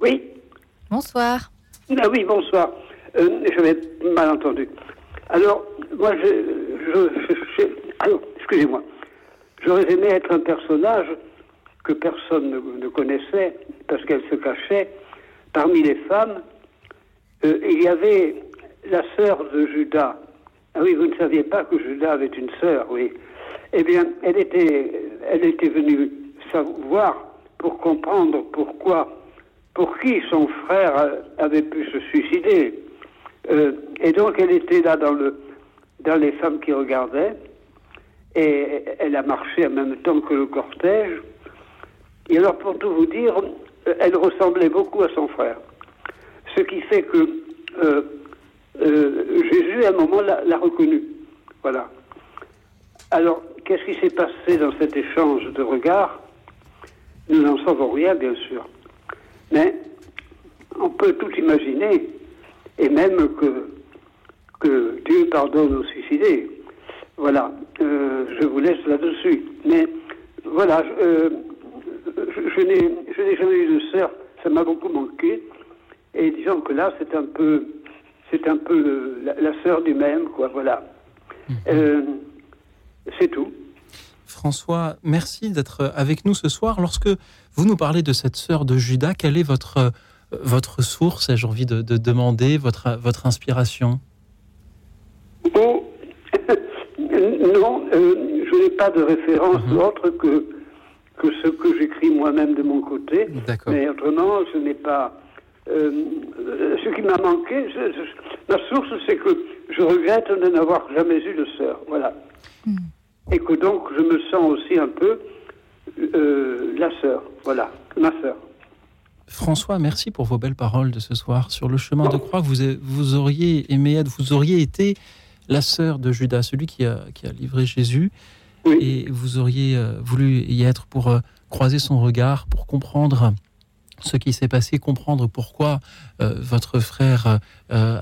Oui. Bonsoir. Ah oui, bonsoir. Euh, je m'ai mal entendu. Alors, moi, je, je, je... Alors, excusez-moi. J'aurais aimé être un personnage que personne ne, ne connaissait parce qu'elle se cachait parmi les femmes. Euh, il y avait la sœur de Judas. Ah oui, vous ne saviez pas que Judas avait une sœur, oui. Eh bien, elle était, elle était venue savoir pour comprendre pourquoi, pour qui son frère avait pu se suicider. Euh, et donc, elle était là dans, le, dans les femmes qui regardaient. Et elle a marché en même temps que le cortège. Et alors, pour tout vous dire, elle ressemblait beaucoup à son frère. Ce qui fait que euh, euh, Jésus, à un moment, l'a, l'a reconnue. Voilà. Alors, qu'est-ce qui s'est passé dans cet échange de regards ? Nous n'en savons rien, bien sûr. Mais on peut tout imaginer, et même que, que Dieu pardonne aux suicidés. Voilà. Euh, je vous laisse là-dessus. Mais voilà, euh, je, je, n'ai, je n'ai jamais eu de sœur. Ça m'a beaucoup manqué. Et disons que là, c'est un peu, c'est un peu le, la, la sœur du même, quoi, voilà. Mmh. Euh, c'est tout. François, merci d'être avec nous ce soir. Lorsque vous nous parlez de cette sœur de Judas, quelle est votre, votre source, j'ai envie de, de demander, votre, votre inspiration ? Bon, non, euh, je n'ai pas de référence mmh. autre que, que ce que j'écris moi-même de mon côté. D'accord. Mais autrement, je n'ai pas... Euh, ce qui m'a manqué, je, je, la source, c'est que je regrette de n'avoir jamais eu de sœur, voilà. Mm. Et que donc, je me sens aussi un peu euh, la sœur, voilà, ma sœur. François, merci pour vos belles paroles de ce soir. Sur le chemin de croix, vous, vous auriez aimé être, vous auriez été la sœur de Judas, celui qui a, qui a livré Jésus, oui. Et vous auriez voulu y être pour croiser son regard, pour comprendre ce qui s'est passé, comprendre pourquoi euh, votre frère euh,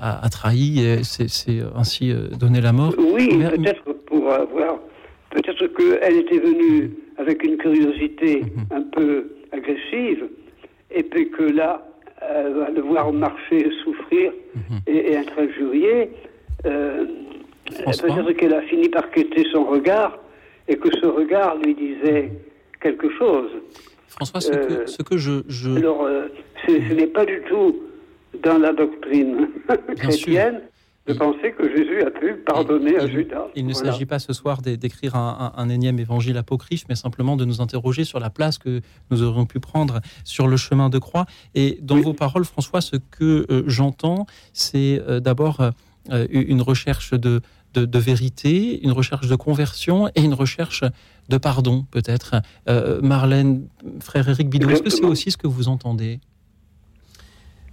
a, a trahi et s'est, s'est ainsi euh, donné la mort. Oui, mais, peut-être pour avoir... Peut-être qu'elle était venue avec une curiosité mmh. un peu agressive, et puis que là, euh, le voir marcher, souffrir mmh. et, et être injuriée, euh, peut-être qu'elle a fini par quêter son regard, et que ce regard lui disait quelque chose. François, ce, euh, que, ce que je... je... Alors, euh, ce, ce n'est pas du tout dans la doctrine chrétienne sûr. de penser que Jésus a pu pardonner il, à il, Judas. Il ne voilà. s'agit pas ce soir d'écrire un, un, un énième évangile apocryphe, mais simplement de nous interroger sur la place que nous aurions pu prendre sur le chemin de croix. Et dans oui. vos paroles, François, ce que euh, j'entends, c'est euh, d'abord euh, une recherche de, de, de vérité, une recherche de conversion et une recherche de pardon, peut-être. Euh, Marlène, frère Éric Bidot, est-ce que c'est aussi ce que vous entendez ?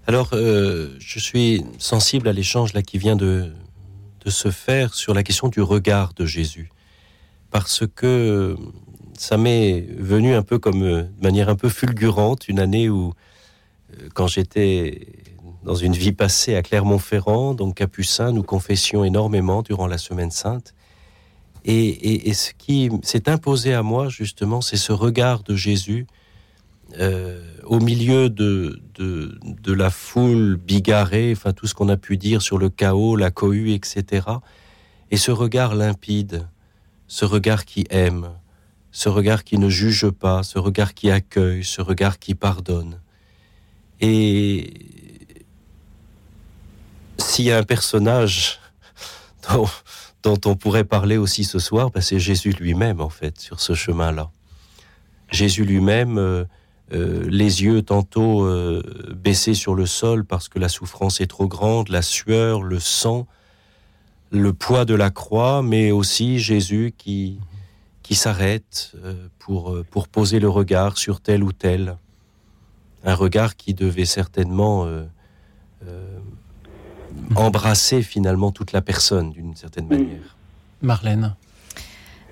Alors, euh, je suis sensible à l'échange là qui vient de, de se faire sur la question du regard de Jésus, parce que ça m'est venu un peu comme, de manière un peu fulgurante, une année où, quand j'étais dans une vie passée à Clermont-Ferrand, donc Capucin, nous confessions énormément durant la Semaine Sainte, et, et, et ce qui s'est imposé à moi, justement, c'est ce regard de Jésus, Euh, au milieu de, de, de la foule bigarrée, enfin tout ce qu'on a pu dire sur le chaos, la cohue, et cetera. Et ce regard limpide, ce regard qui aime, ce regard qui ne juge pas, ce regard qui accueille, ce regard qui pardonne. Et s'il y a un personnage dont, dont on pourrait parler aussi ce soir, ben c'est Jésus lui-même en fait, sur ce chemin-là. Jésus lui-même... Euh, Euh, les yeux tantôt euh, baissés sur le sol parce que la souffrance est trop grande, la sueur, le sang, le poids de la croix, mais aussi Jésus qui, qui s'arrête euh, pour, pour poser le regard sur tel ou tel. Un regard qui devait certainement euh, euh, embrasser finalement toute la personne d'une certaine manière. Marlène ?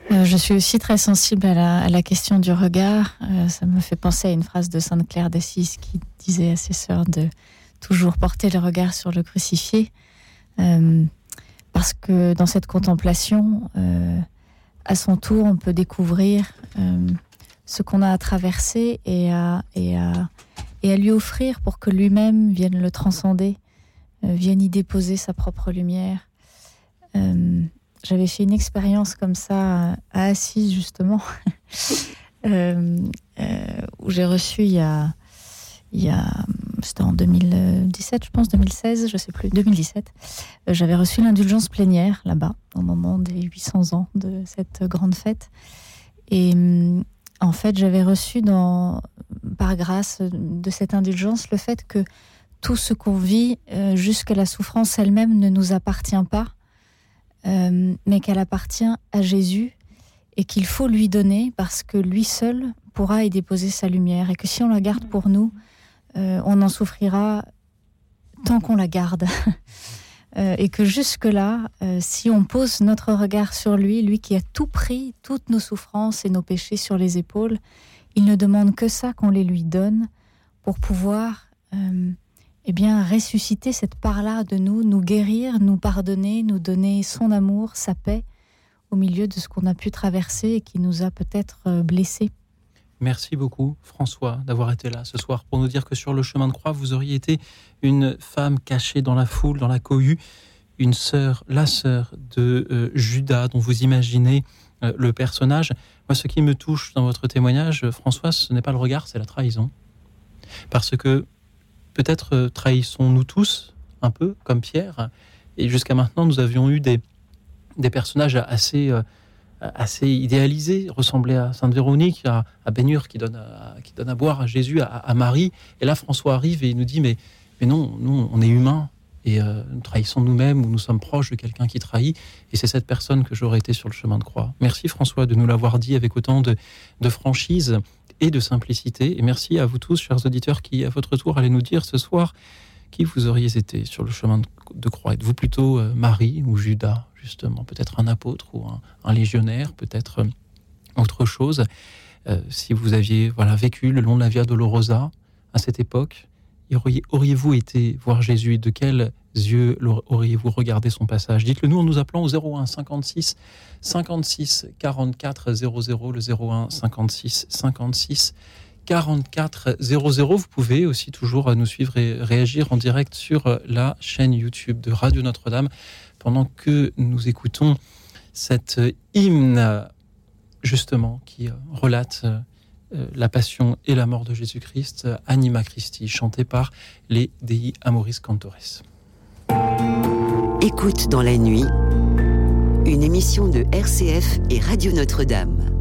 Euh, je suis aussi très sensible à la, à la question du regard. Euh, ça me fait penser à une phrase de Sainte Claire d'Assise qui disait à ses sœurs de toujours porter le regard sur le crucifié. Euh, parce que dans cette contemplation, euh, à son tour, on peut découvrir euh, ce qu'on a à traverser et à, et, à, et à lui offrir pour que lui-même vienne le transcender, euh, vienne y déposer sa propre lumière. Euh, J'avais fait une expérience comme ça à Assise, justement, euh, euh, où j'ai reçu il y a, il y a... C'était en deux mille dix-sept, je pense, deux mille seize, je ne sais plus, deux mille dix-sept. Euh, j'avais reçu l'indulgence plénière, là-bas, au moment des huit cents ans de cette grande fête. Et euh, en fait, j'avais reçu, dans, par grâce de cette indulgence, le fait que tout ce qu'on vit, euh, jusqu'à la souffrance elle-même, ne nous appartient pas. Euh, mais qu'elle appartient à Jésus et qu'il faut lui donner parce que lui seul pourra y déposer sa lumière et que si on la garde pour nous, euh, on en souffrira tant qu'on la garde. euh, et que jusque-là, euh, si on pose notre regard sur lui, lui qui a tout pris, toutes nos souffrances et nos péchés sur les épaules, il ne demande que ça, qu'on les lui donne pour pouvoir... Euh, Eh bien, ressusciter cette part-là de nous, nous guérir, nous pardonner, nous donner son amour, sa paix, au milieu de ce qu'on a pu traverser et qui nous a peut-être blessés. Merci beaucoup, François, d'avoir été là ce soir pour nous dire que sur le chemin de croix, vous auriez été une femme cachée dans la foule, dans la cohue, une sœur, la sœur de euh, Judas, dont vous imaginez euh, le personnage. Moi, ce qui me touche dans votre témoignage, François, ce n'est pas le regard, c'est la trahison. Parce que peut-être euh, trahissons-nous tous, un peu, comme Pierre. Et jusqu'à maintenant, nous avions eu des, des personnages assez, euh, assez idéalisés, ressemblaient à Sainte Véronique, à, à Ben-Hur, qui donne à, qui donne à boire à Jésus, à, à Marie. Et là, François arrive et il nous dit, mais, mais non, nous, on est humains. et euh, nous trahissons nous-mêmes ou nous sommes proches de quelqu'un qui trahit, et c'est cette personne que j'aurais été sur le chemin de croix. Merci François de nous l'avoir dit avec autant de, de franchise et de simplicité, et merci à vous tous, chers auditeurs, qui à votre tour allez nous dire ce soir qui vous auriez été sur le chemin de, de croix. Êtes-vous plutôt euh, Marie ou Judas, justement, peut-être un apôtre ou un, un légionnaire, peut-être euh, autre chose. Euh, si vous aviez voilà, vécu le long de la Via Dolorosa à cette époque, auriez, auriez-vous été voir Jésus et de quels yeux auriez-vous regardé son passage? Dites-le nous en nous appelant au zéro un cinquante-six cinquante-six quarante-quatre zéro zéro, le zéro un cinquante-six cinquante-six quarante-quatre zéro zéro. Vous pouvez aussi toujours nous suivre et réagir en direct sur la chaîne YouTube de Radio Notre-Dame pendant que nous écoutons cette hymne, justement, qui relate la passion et la mort de Jésus-Christ, Anima Christi, chantée par les Dei Amoris Cantores. Écoute dans la nuit, une émission de R C F et Radio Notre-Dame.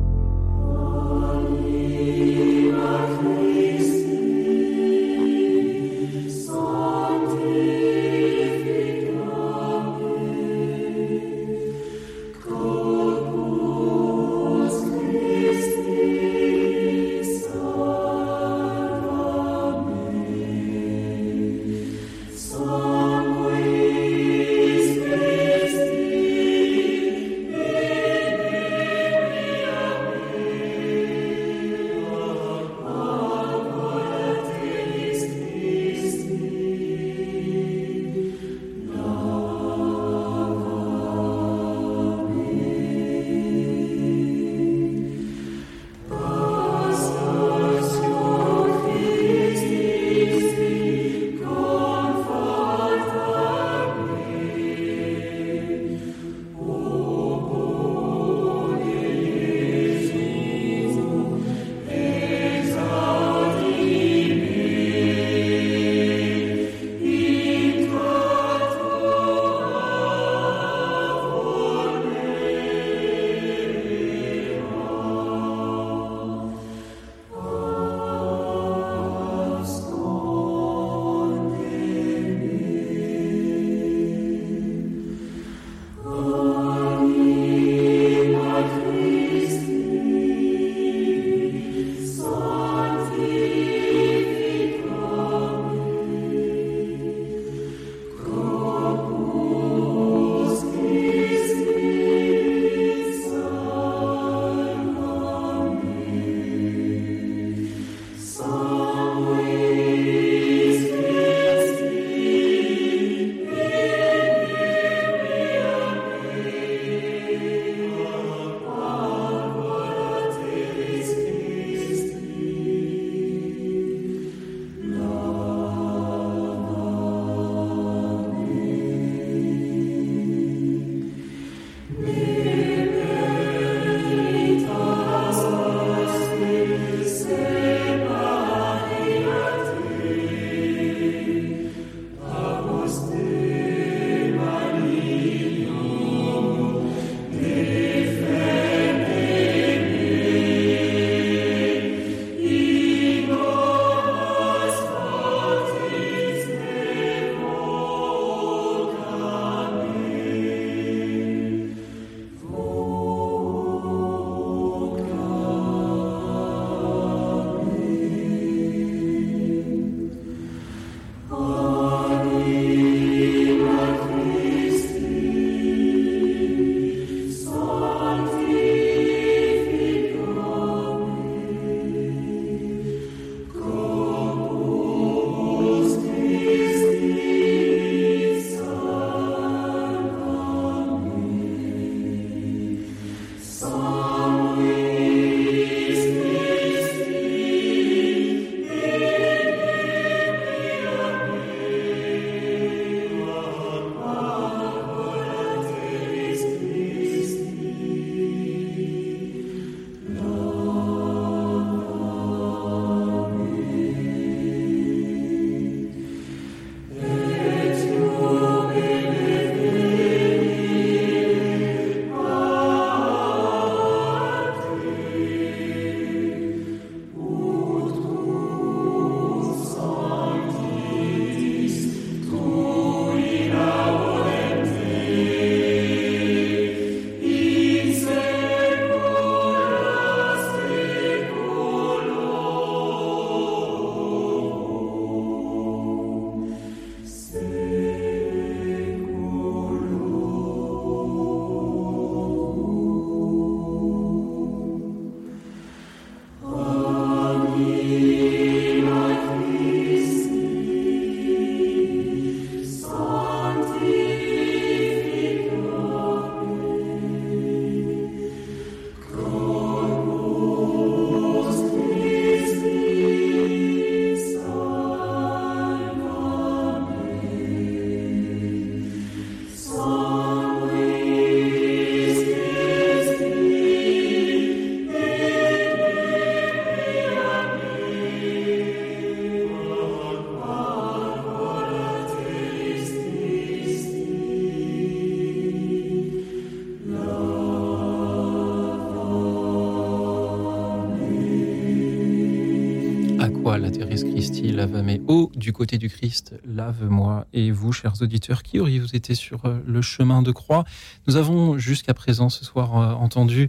moi, la Thérèse Christi, lave-moi. Oh, du côté du Christ, lave-moi. Et vous, chers auditeurs, qui auriez-vous été sur le chemin de croix? Nous avons jusqu'à présent ce soir entendu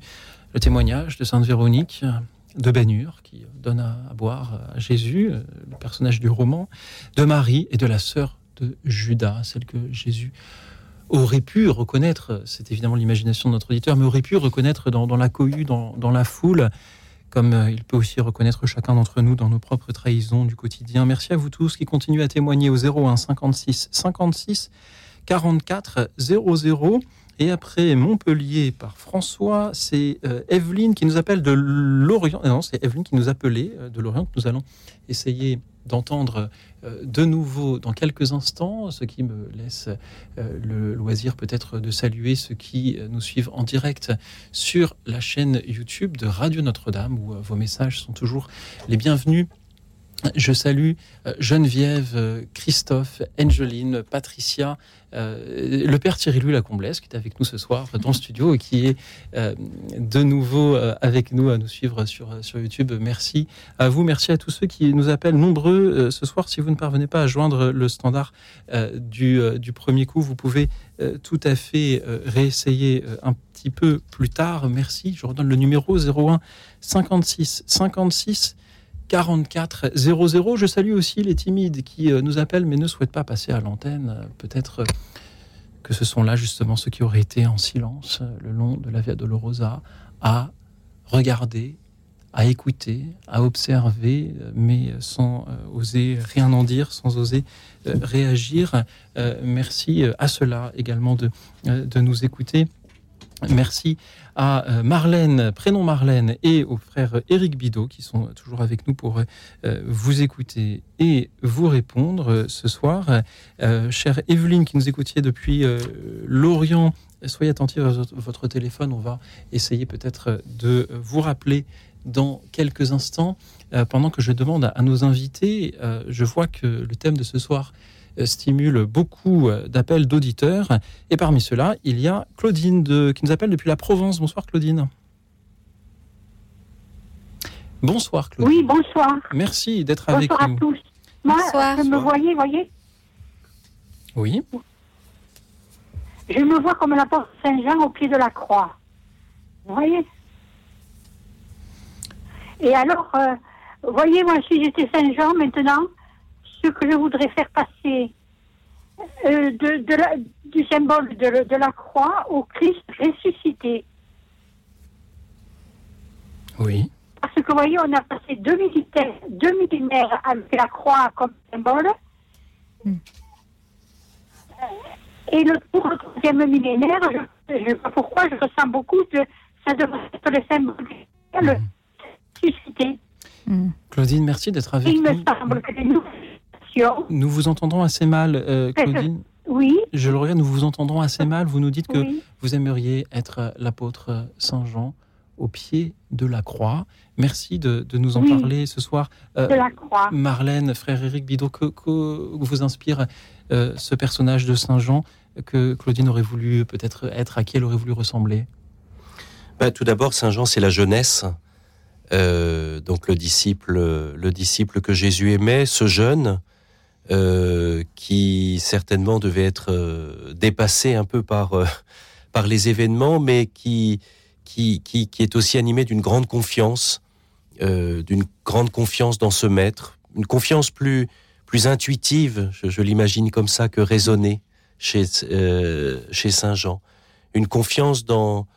le témoignage de Sainte Véronique de Ben-Hur, qui donne à boire à Jésus, le personnage du roman, de Marie et de la sœur de Judas, celle que Jésus aurait pu reconnaître, c'est évidemment l'imagination de notre auditeur, mais aurait pu reconnaître dans, dans la cohue, dans, dans la foule, comme il peut aussi reconnaître chacun d'entre nous dans nos propres trahisons du quotidien. Merci à vous tous qui continuez à témoigner au zéro un cinquante-six cinquante-six quarante-quatre zéro zéro. Et après Montpellier par François, c'est euh, Evelyne qui nous appelle de Lorient. Non, c'est Evelyne qui nous appelait euh, de Lorient. Nous allons essayer d'entendre euh, de nouveau dans quelques instants, ce qui me laisse euh, le loisir peut-être de saluer ceux qui euh, nous suivent en direct sur la chaîne YouTube de Radio Notre-Dame, où euh, vos messages sont toujours les bienvenus. Je salue Geneviève, Christophe, Angeline, Patricia, euh, le père Thierry Louis Lacomblesse qui est avec nous ce soir dans le studio et qui est euh, de nouveau euh, avec nous à nous suivre sur, sur YouTube. Merci à vous, merci à tous ceux qui nous appellent nombreux euh, ce soir. Si vous ne parvenez pas à joindre le standard euh, du, euh, du premier coup, vous pouvez euh, tout à fait euh, réessayer euh, un petit peu plus tard. Merci, je redonne le numéro zéro un cinquante-six cinquante-six quarante-quatre zéro zéro. Je salue aussi les timides qui nous appellent mais ne souhaitent pas passer à l'antenne. Peut-être que ce sont là justement ceux qui auraient été en silence le long de la Via Dolorosa à regarder, à écouter, à observer, mais sans oser rien en dire, sans oser réagir. Merci à ceux-là également de, de nous écouter. Merci à Marlène, prénom Marlène, et au frère Éric Bidot qui sont toujours avec nous pour vous écouter et vous répondre ce soir. Euh, chère Evelyne qui nous écoutiez depuis euh, Lorient, soyez attentive à votre téléphone, on va essayer peut-être de vous rappeler dans quelques instants. Euh, pendant que je demande à nos invités, euh, je vois que le thème de ce soir stimule beaucoup d'appels d'auditeurs. Et parmi ceux-là, il y a Claudine de, qui nous appelle depuis la Provence. Bonsoir Claudine. Bonsoir Claudine. Oui, bonsoir. Merci d'être bonsoir avec nous. Bonsoir à tous. Moi, bonsoir. Je me voyais, voyez. Oui. Je me vois comme la porte Saint-Jean au pied de la croix. Vous voyez. Et alors, euh, voyez, moi, si j'étais Saint-Jean maintenant, ce que je voudrais faire passer euh, de, de la, du symbole de, de la croix au Christ ressuscité. Oui. Parce que, vous voyez, on a passé deux millénaires, deux millénaires avec la croix comme symbole. Mm. Et le, pour le troisième millénaire, je ne sais pas pourquoi, je ressens beaucoup de ça devrait être le symbole mm. le ressuscité. Mm. Claudine, merci d'être avec nous. Il me semble que nous... Nous vous entendons assez mal, euh, Claudine. Oui. Je le regarde, nous vous entendons assez mal. Vous nous dites que oui. Vous aimeriez être l'apôtre Saint Jean au pied de la croix. Merci de, de nous en oui. parler ce soir. Euh, de la croix. Marlène, frère Éric Bidot, que, que vous inspire euh, ce personnage de Saint Jean que Claudine aurait voulu peut-être être, à qui elle aurait voulu ressembler? Bah, tout d'abord, Saint Jean, c'est la jeunesse. Euh, donc le disciple, le disciple que Jésus aimait, ce jeune... Euh, qui certainement devait être euh, dépassé un peu par euh, par les événements, mais qui qui qui, qui est aussi animé d'une grande confiance, euh, d'une grande confiance dans ce maître, une confiance plus plus intuitive, je, je l'imagine comme ça, que raisonnée chez euh, chez Saint Jean, une confiance dans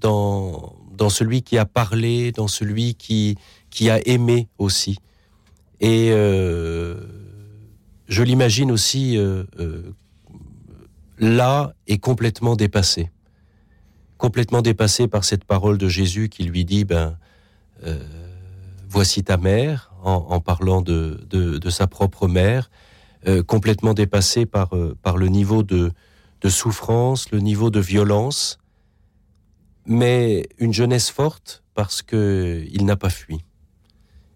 dans dans celui qui a parlé, dans celui qui qui a aimé aussi, et euh, je l'imagine aussi euh, euh, là et complètement dépassé. Complètement dépassé par cette parole de Jésus qui lui dit ben, « euh, Voici ta mère », en, en parlant de, de, de sa propre mère. Euh, complètement dépassé par, euh, par le niveau de, de souffrance, le niveau de violence. Mais une jeunesse forte parce qu'il n'a pas fui.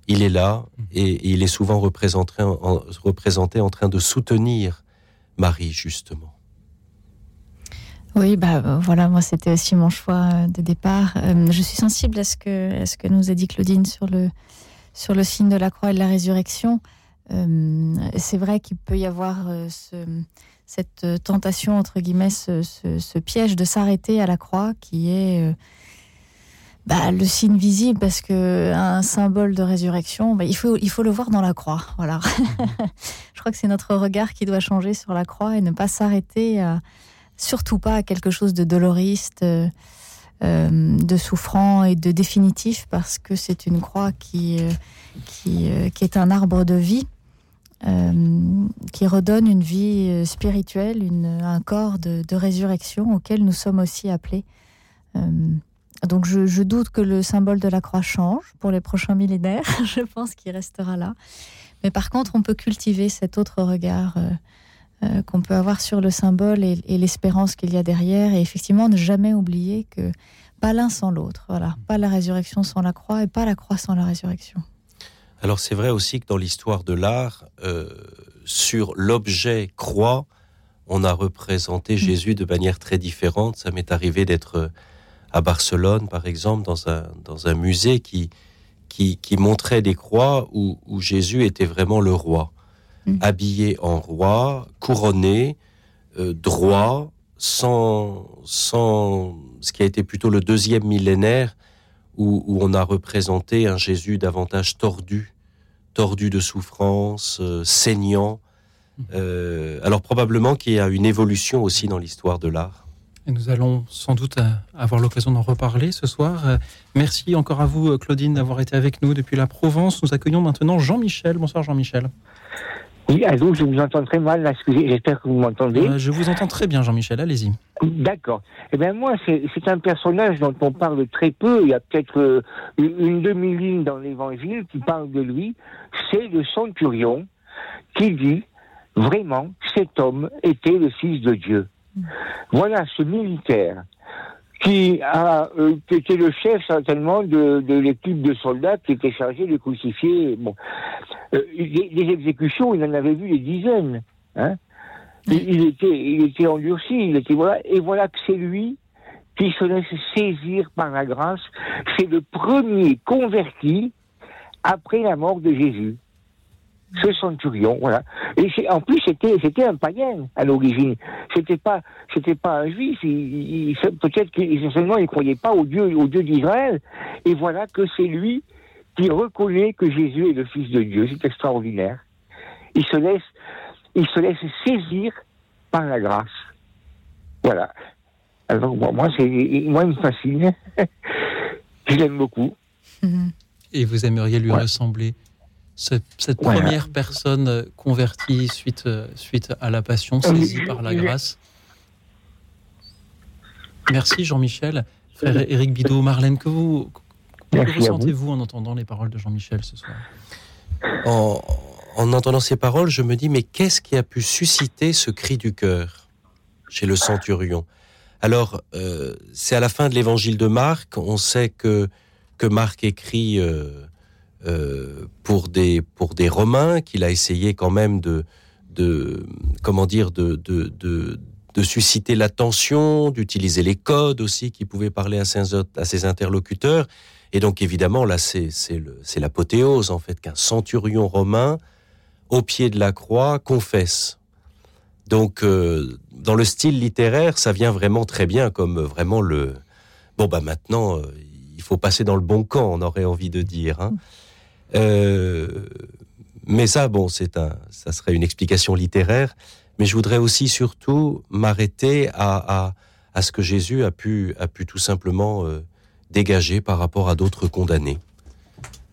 Il est là et il est souvent représenté en, représenté en train de soutenir Marie, justement. Oui, bah voilà, moi c'était aussi mon choix de départ. Euh, je suis sensible à ce que, à ce que nous a dit Claudine sur le, sur le signe de la croix et de la résurrection, euh, c'est vrai qu'il peut y avoir euh, ce, cette tentation, entre guillemets, ce, ce, ce piège de s'arrêter à la croix qui est... Euh, Bah, le signe visible, parce que un symbole de résurrection, bah, il faut il faut le voir dans la croix, voilà. Je crois que c'est notre regard qui doit changer sur la croix et ne pas s'arrêter, à, surtout pas à quelque chose de doloriste, euh, de souffrant et de définitif, parce que c'est une croix qui euh, qui euh, qui est un arbre de vie, euh, qui redonne une vie spirituelle, une un corps de, de résurrection auquel nous sommes aussi appelés. Euh, Donc je, je doute que le symbole de la croix change pour les prochains millénaires, je pense qu'il restera là. Mais par contre, on peut cultiver cet autre regard euh, euh, qu'on peut avoir sur le symbole et, et l'espérance qu'il y a derrière, et effectivement ne jamais oublier que pas l'un sans l'autre, voilà, pas la résurrection sans la croix et pas la croix sans la résurrection. Alors c'est vrai aussi que dans l'histoire de l'art, euh, sur l'objet croix, on a représenté mmh. Jésus de manière très différente. Ça m'est arrivé d'être... Euh, à Barcelone, par exemple, dans un, dans un musée qui, qui, qui montrait des croix où, où Jésus était vraiment le roi. Mmh. Habillé en roi, couronné, euh, droit, sans, sans ce qui a été plutôt le deuxième millénaire, où, où on a représenté un Jésus davantage tordu, tordu de souffrance, euh, saignant. Euh, alors probablement qu'il y a une évolution aussi dans l'histoire de l'art. Et nous allons sans doute avoir l'occasion d'en reparler ce soir. Merci encore à vous, Claudine, d'avoir été avec nous depuis la Provence. Nous accueillons maintenant Jean-Michel. Bonsoir, Jean-Michel. Oui, allô, je vous entends très mal, excusez, j'espère que vous m'entendez. Euh, je vous entends très bien, Jean-Michel, allez-y. D'accord. Eh bien, moi, c'est, c'est un personnage dont on parle très peu. Il y a peut-être euh, une demi-ligne dans l'Évangile qui parle de lui. C'est le centurion qui dit, vraiment, cet homme était le Fils de Dieu. Voilà ce militaire qui a euh, qui était le chef certainement de, de l'équipe de soldats qui était chargée de crucifier. Bon, euh, les, les exécutions, il en avait vu des dizaines. Hein. Il, il était, il était endurci. Il était voilà. Et voilà que c'est lui qui se laisse saisir par la grâce. C'est le premier converti après la mort de Jésus. Ce centurion, voilà. Et c'est, en plus, c'était, c'était un païen à l'origine. C'était pas, c'était pas un juif. Il, il, peut-être qu'il seulement il croyait pas au Dieu, au Dieu d'Israël. Et voilà que c'est lui qui reconnaît que Jésus est le Fils de Dieu. C'est extraordinaire. Il se laisse, il se laisse saisir par la grâce. Voilà. Alors bon, moi, c'est, moi, il me fascine. Je l'aime beaucoup. Et vous aimeriez lui ouais. ressembler? Cette, cette voilà. première personne convertie suite, suite à la passion, saisie par la grâce. Merci Jean-Michel. Frère Éric Bidot, Marlène, que vous, que vous ressentez-vous en entendant les paroles de Jean-Michel ce soir ? En, en entendant ces paroles, je me dis, mais qu'est-ce qui a pu susciter ce cri du cœur chez le centurion ? Alors, euh, c'est à la fin de l'évangile de Marc, on sait que, que Marc écrit... Euh, Euh, pour des pour des Romains qu'il a essayé quand même de de comment dire de de de, de susciter l'attention, d'utiliser les codes aussi qui pouvaient parler à ses à ses interlocuteurs, et donc évidemment là c'est c'est le c'est l'apothéose en fait qu'un centurion romain au pied de la croix confesse. Donc euh, dans le style littéraire ça vient vraiment très bien comme vraiment le bon bah maintenant euh, il faut passer dans le bon camp, on aurait envie de dire. Hein. Euh, mais ça, bon, c'est un, ça serait une explication littéraire. Mais je voudrais aussi surtout m'arrêter à, à, à ce que Jésus a pu, a pu tout simplement euh, dégager par rapport à d'autres condamnés.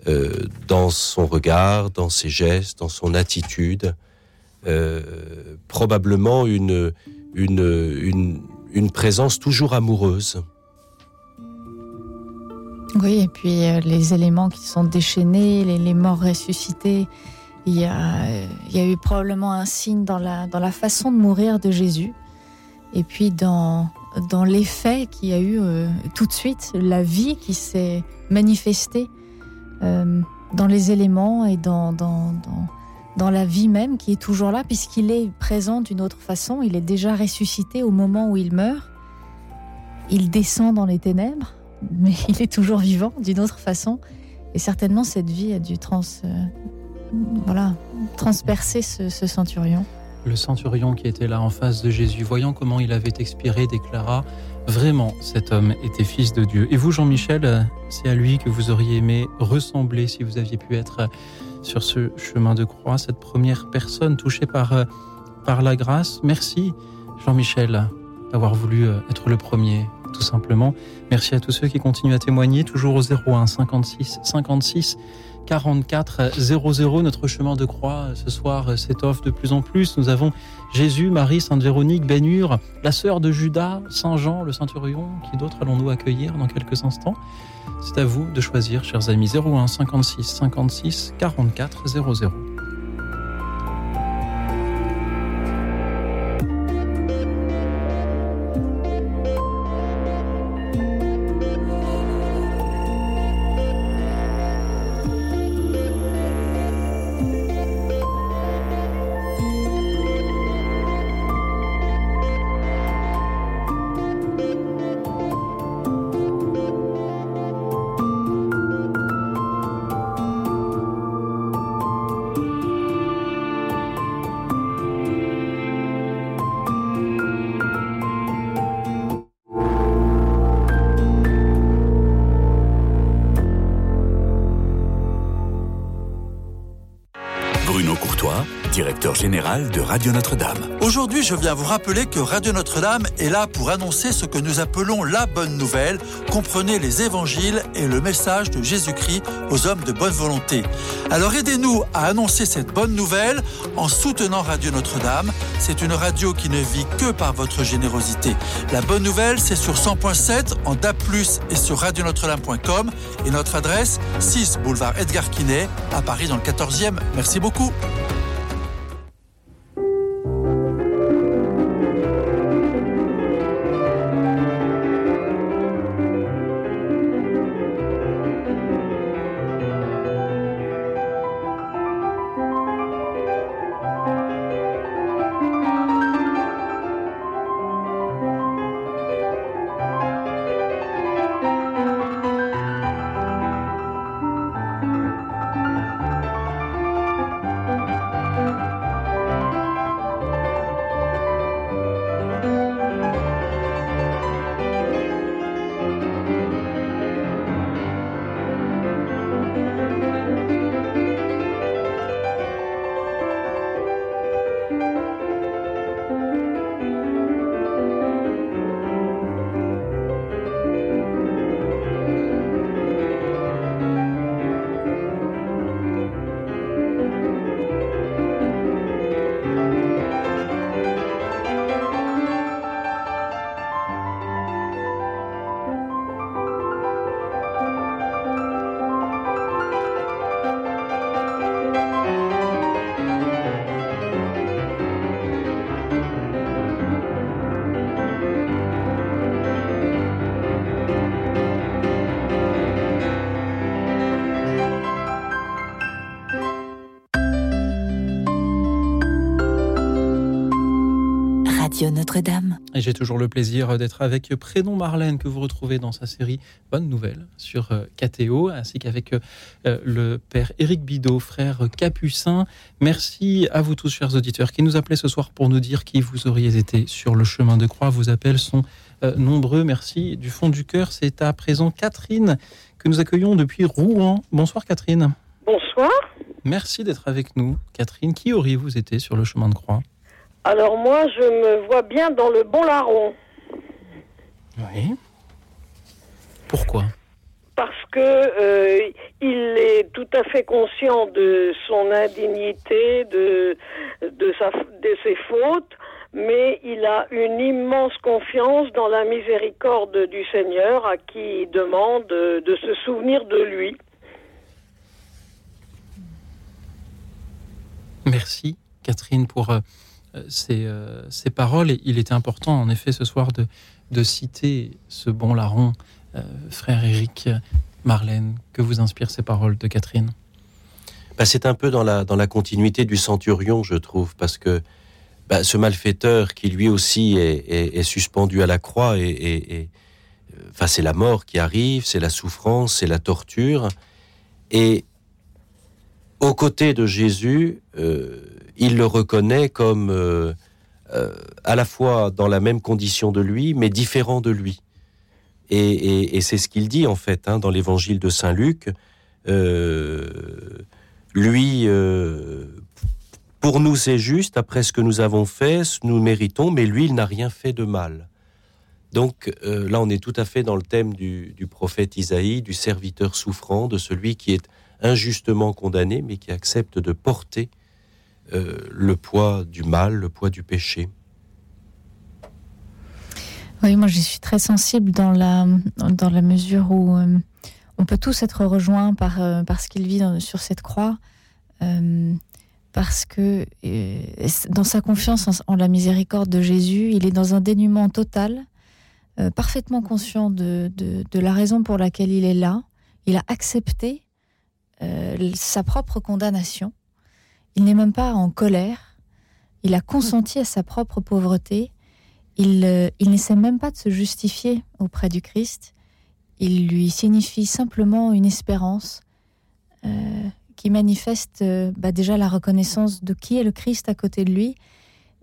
Euh, dans son regard, dans ses gestes, dans son attitude, euh, probablement une, une, une, une présence toujours amoureuse. Oui, et puis euh, les éléments qui sont déchaînés, les, les morts ressuscités, il y a, euh, il y a eu probablement un signe dans la, dans la façon de mourir de Jésus, et puis dans, dans l'effet qu'il y a eu euh, tout de suite, la vie qui s'est manifestée euh, dans les éléments et dans, dans, dans, dans la vie même qui est toujours là, puisqu'il est présent d'une autre façon, il est déjà ressuscité au moment où il meurt, il descend dans les ténèbres, mais il est toujours vivant d'une autre façon, Et certainement, cette vie a dû trans, euh, voilà, transpercer ce, ce centurion. Le centurion qui était là en face de Jésus, voyant comment il avait expiré, déclara « Vraiment, cet homme était fils de Dieu ». Et vous, Jean-Michel, c'est à lui que vous auriez aimé ressembler si vous aviez pu être sur ce chemin de croix, cette première personne touchée par, par la grâce. Merci, Jean-Michel, d'avoir voulu être le premier, tout simplement. Merci à tous ceux qui continuent à témoigner, toujours au zéro un cinquante-six cinquante-six quarante-quatre zéro zéro. Notre chemin de croix ce soir s'étoffe de plus en plus. Nous avons Jésus, Marie, Sainte Véronique, Ben-Hur, la sœur de Judas, Saint Jean, le centurion. Qui d'autres allons-nous accueillir dans quelques instants? C'est à vous de choisir, chers amis. zéro un cinquante-six cinquante-six quarante-quatre zéro zéro. Directeur général de Radio Notre-Dame. Aujourd'hui, je viens vous rappeler que Radio Notre-Dame est là pour annoncer ce que nous appelons la bonne nouvelle. Comprenez les évangiles et le message de Jésus-Christ aux hommes de bonne volonté. Alors aidez-nous à annoncer cette bonne nouvelle en soutenant Radio Notre-Dame. C'est une radio qui ne vit que par votre générosité. La bonne nouvelle, c'est sur cent point sept, en D A B plus, et sur radio notre dame point com. Et notre adresse, six boulevard Edgar Quinet, à Paris dans le quatorzième. Merci beaucoup. Notre-Dame. Et j'ai toujours le plaisir d'être avec Prénom Marlène, que vous retrouvez dans sa série Bonne Nouvelle sur K T O, ainsi qu'avec le père Éric Bidot, frère Capucin. Merci à vous tous, chers auditeurs, qui nous appelez ce soir pour nous dire qui vous auriez été sur le chemin de croix. Vos appels sont euh, nombreux. Merci du fond du cœur. C'est à présent Catherine que nous accueillons depuis Rouen. Bonsoir Catherine. Bonsoir. Merci d'être avec nous. Catherine, qui auriez-vous été sur le chemin de croix? Alors moi, je me vois bien dans le bon larron. Oui. Pourquoi ? Parce que euh, il est tout à fait conscient de son indignité, de de, sa, de ses fautes, mais il a une immense confiance dans la miséricorde du Seigneur, à qui il demande de, de se souvenir de lui. Merci, Catherine, pour... Euh... Ces, euh, ces paroles, et il était important en effet ce soir de, de citer ce bon larron, euh, frère Éric. Marlène, que vous inspirent ces paroles de Catherine? Bah, c'est un peu dans la, dans la continuité du centurion, je trouve, parce que bah, ce malfaiteur qui lui aussi est, est, est suspendu à la croix, et, et, et, enfin, c'est la mort qui arrive, c'est la souffrance, c'est la torture, Et aux côtés de Jésus, euh, il le reconnaît comme euh, euh, à la fois dans la même condition de lui, mais différent de lui. Et, et, et c'est ce qu'il dit en fait hein, dans l'évangile de Saint Luc. Euh, lui, euh, pour nous c'est juste, après ce que nous avons fait, nous méritons, mais lui il n'a rien fait de mal. Donc euh, là on est tout à fait dans le thème du, du prophète Isaïe, du serviteur souffrant, de celui qui est injustement condamné, mais qui accepte de porter euh, le poids du mal, le poids du péché. Oui, moi je suis très sensible dans la, dans la mesure où euh, on peut tous être rejoints par, euh, par ce qu'il vit dans, sur cette croix, euh, parce que euh, dans sa confiance en, en la miséricorde de Jésus, il est dans un dénuement total, euh, parfaitement conscient de, de, de la raison pour laquelle il est là. Il a accepté euh, sa propre condamnation. Il n'est même pas en colère. Il a consenti à sa propre pauvreté. Il, euh, il n'essaie même pas de se justifier auprès du Christ. Il lui signifie simplement une espérance euh, qui manifeste euh, bah déjà la reconnaissance de qui est le Christ à côté de lui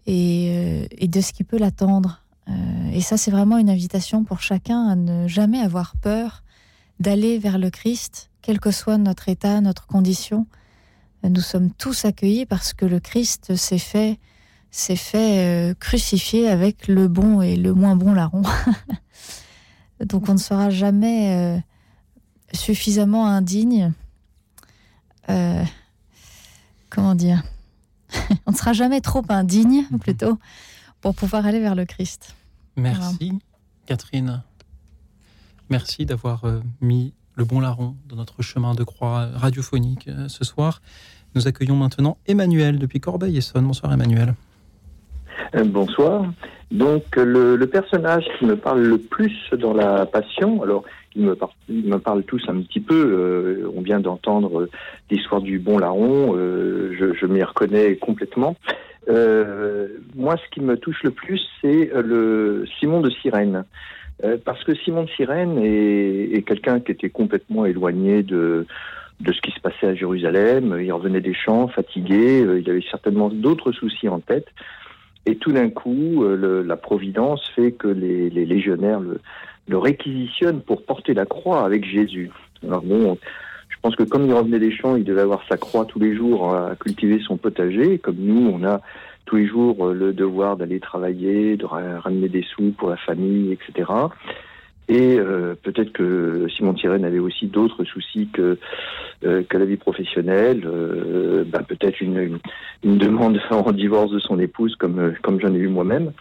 et, euh, et de ce qui peut l'attendre. Euh, et ça, c'est vraiment une invitation pour chacun à ne jamais avoir peur d'aller vers le Christ, quel que soit notre état, notre condition. Nous sommes tous accueillis parce que le Christ s'est fait s'est fait euh, crucifier avec le bon et le moins bon larron. Donc on ne sera jamais euh, suffisamment indigne. Euh, comment dire ? On ne sera jamais trop indigne, plutôt, pour pouvoir aller vers le Christ. Merci, voilà. Catherine. Merci d'avoir euh, mis le bon larron dans notre chemin de croix radiophonique euh, ce soir. Nous accueillons maintenant Emmanuel depuis Corbeil-Essonnes. Bonsoir Emmanuel. Bonsoir. Donc le, le personnage qui me parle le plus dans la Passion, alors ils me, par, ils me parlent tous un petit peu, euh, on vient d'entendre euh, l'histoire du bon larron, euh, je, je m'y reconnais complètement. Euh, moi ce qui me touche le plus c'est le Simon de Cyrène, euh, parce que Simon de Cyrène est, est quelqu'un qui était complètement éloigné de... de ce qui se passait à Jérusalem. Il revenait des champs, fatigué, il avait certainement d'autres soucis en tête. Et tout d'un coup, le, la Providence fait que les, les légionnaires le, le réquisitionnent pour porter la croix avec Jésus. Alors bon, je pense que comme il revenait des champs, il devait avoir sa croix tous les jours à cultiver son potager. Comme nous, on a tous les jours le devoir d'aller travailler, de ramener des sous pour la famille, et cetera. Et euh, peut-être que Simon de Cyrène avait aussi d'autres soucis que, euh, que la vie professionnelle, euh, bah peut-être une, une, une demande en divorce de son épouse, comme, comme j'en ai eu moi-même.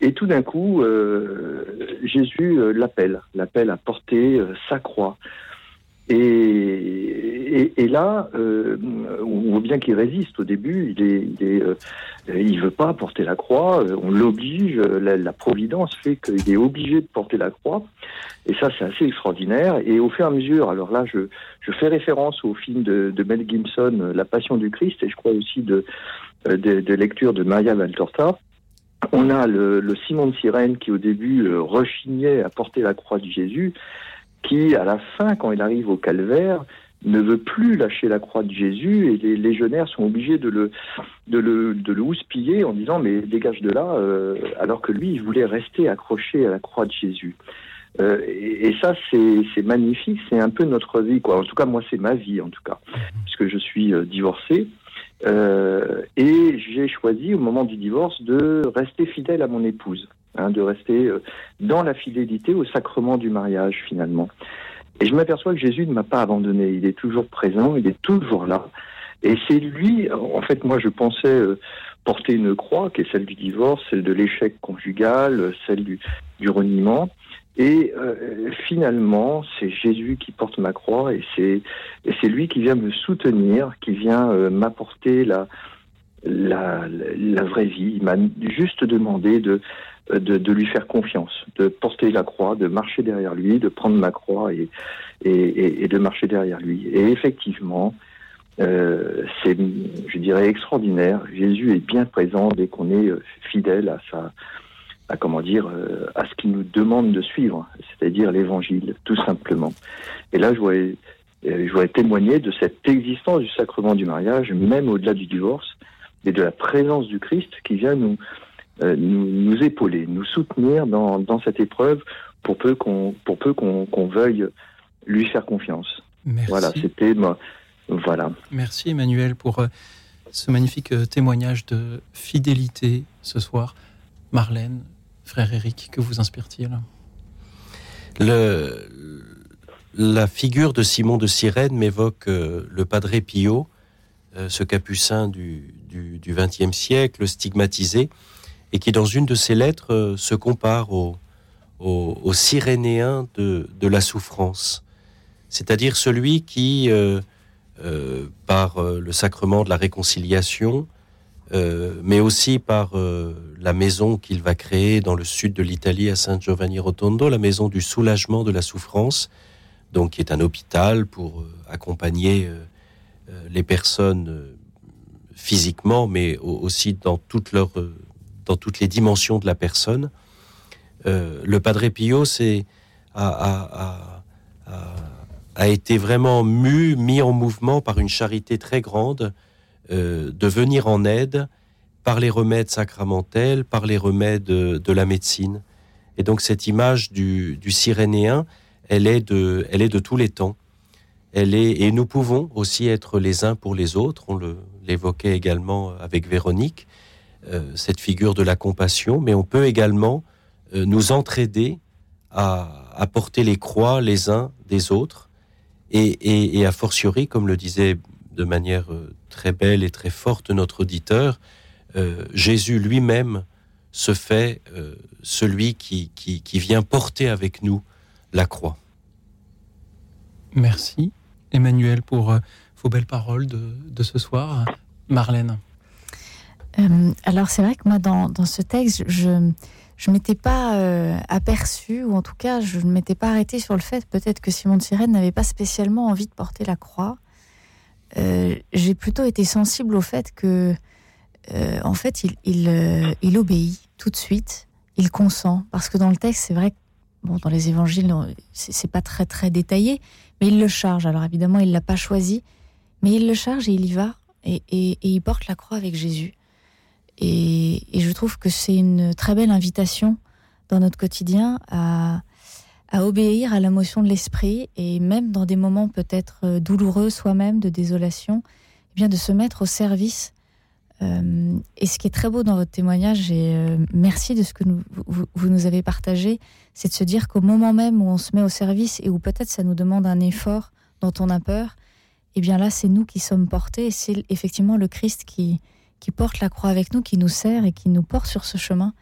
Et tout d'un coup, euh, Jésus euh, l'appelle, l'appelle à porter euh, sa croix. Et, et, et là, euh, on voit bien qu'il résiste au début, il est, il est, euh, il veut pas porter la croix, on l'oblige, la, la Providence fait qu'il est obligé de porter la croix, et ça c'est assez extraordinaire, et au fur et à mesure, alors là je, je fais référence au film de, de Mel Gibson, La Passion du Christ, et je crois aussi de, de, de lecture de Maria Valtorta. On a le, le Simon de Cyrène qui au début euh, rechignait à porter la croix de Jésus, qui, à la fin, quand il arrive au calvaire, ne veut plus lâcher la croix de Jésus, et les légionnaires sont obligés de le, de le, de le houspiller en disant « mais dégage de là euh, », alors que lui, il voulait rester accroché à la croix de Jésus. Euh, et, et ça, c'est, c'est magnifique, c'est un peu notre vie, quoi. En tout cas, moi, c'est ma vie, en tout cas, puisque je suis euh, divorcé. Euh, et j'ai choisi, au moment du divorce, de rester fidèle à mon épouse. Hein, de rester dans la fidélité au sacrement du mariage, finalement. Et je m'aperçois que Jésus ne m'a pas abandonné. Il est toujours présent, il est toujours là. Et c'est lui, en fait, moi, je pensais euh, porter une croix, qui est celle du divorce, celle de l'échec conjugal, celle du, du reniement. Et euh, finalement, c'est Jésus qui porte ma croix, et c'est, et c'est lui qui vient me soutenir, qui vient euh, m'apporter la, la, la vraie vie. Il m'a juste demandé de... De, de lui faire confiance, de porter la croix, de marcher derrière lui, de prendre ma croix et, et, et, et de marcher derrière lui. Et effectivement, euh, c'est, je dirais, extraordinaire. Jésus est bien présent dès qu'on est fidèle à sa, à comment dire, à ce qu'il nous demande de suivre, c'est-à-dire l'Évangile, tout simplement. Et là, je vois euh, je voudrais témoigner de cette existence du sacrement du mariage, même au-delà du divorce, et de la présence du Christ qui vient nous, euh, nous, nous épauler, nous soutenir dans, dans cette épreuve, pour peu qu'on, pour peu qu'on, qu'on veuille lui faire confiance. Merci. Voilà, c'était... Bah, voilà. Merci Emmanuel pour euh, ce magnifique euh, témoignage de fidélité ce soir. Marlène, frère Éric, que vous inspire-t-il ? Le, la figure de Simon de Cyrène m'évoque euh, le Padre Pio, euh, ce capucin du, du, du vingtième siècle, stigmatisé, et qui dans une de ses lettres euh, se compare au, au, au Cyrénéen de, de la souffrance, c'est-à-dire celui qui, euh, euh, par euh, le sacrement de la réconciliation, euh, mais aussi par euh, la maison qu'il va créer dans le sud de l'Italie à San Giovanni Rotondo, la maison du soulagement de la souffrance, donc qui est un hôpital pour euh, accompagner euh, les personnes euh, physiquement, mais aussi dans toutes leurs, euh, dans toutes les dimensions de la personne. Euh, le Padre Pio c'est, a, a, a, a été vraiment mu, mis en mouvement par une charité très grande, Euh, de venir en aide par les remèdes sacramentels, par les remèdes de, de la médecine. Et donc cette image du, du Cyrénéen, elle est de, elle est de tous les temps. Elle est, et nous pouvons aussi être les uns pour les autres. On le, l'évoquait également avec Véronique, euh, cette figure de la compassion. Mais on peut également euh, nous entraider à, à porter les croix les uns des autres. Et, et, et a fortiori, comme le disait de manière très belle et très forte notre auditeur, euh, Jésus lui-même se fait euh, celui qui, qui, qui vient porter avec nous la croix. Merci Emmanuel pour euh, vos belles paroles de, de ce soir. Marlène. Euh, alors c'est vrai que moi dans, dans ce texte, je ne m'étais pas euh, aperçue, ou en tout cas je ne m'étais pas arrêtée sur le fait peut-être que Simon de Cyrène n'avait pas spécialement envie de porter la croix. Euh, j'ai plutôt été sensible au fait que, euh, en fait, il, il, euh, il obéit tout de suite, il consent, parce que dans le texte, c'est vrai que, bon, dans les évangiles, on, c'est, c'est pas très très détaillé, mais il le charge. Alors évidemment, il l'a pas choisi, mais il le charge et il y va, et, et, et il porte la croix avec Jésus. Et, et je trouve que c'est une très belle invitation dans notre quotidien à... à obéir à la motion de l'esprit, et même dans des moments peut-être douloureux soi-même, de désolation, eh bien de se mettre au service. Euh, et ce qui est très beau dans votre témoignage, et euh, merci de ce que nous, vous, vous nous avez partagé, c'est de se dire qu'au moment même où on se met au service, et où peut-être ça nous demande un effort dont on a peur, eh bien là c'est nous qui sommes portés, et c'est effectivement le Christ qui, qui porte la croix avec nous, qui nous sert et qui nous porte sur ce chemin.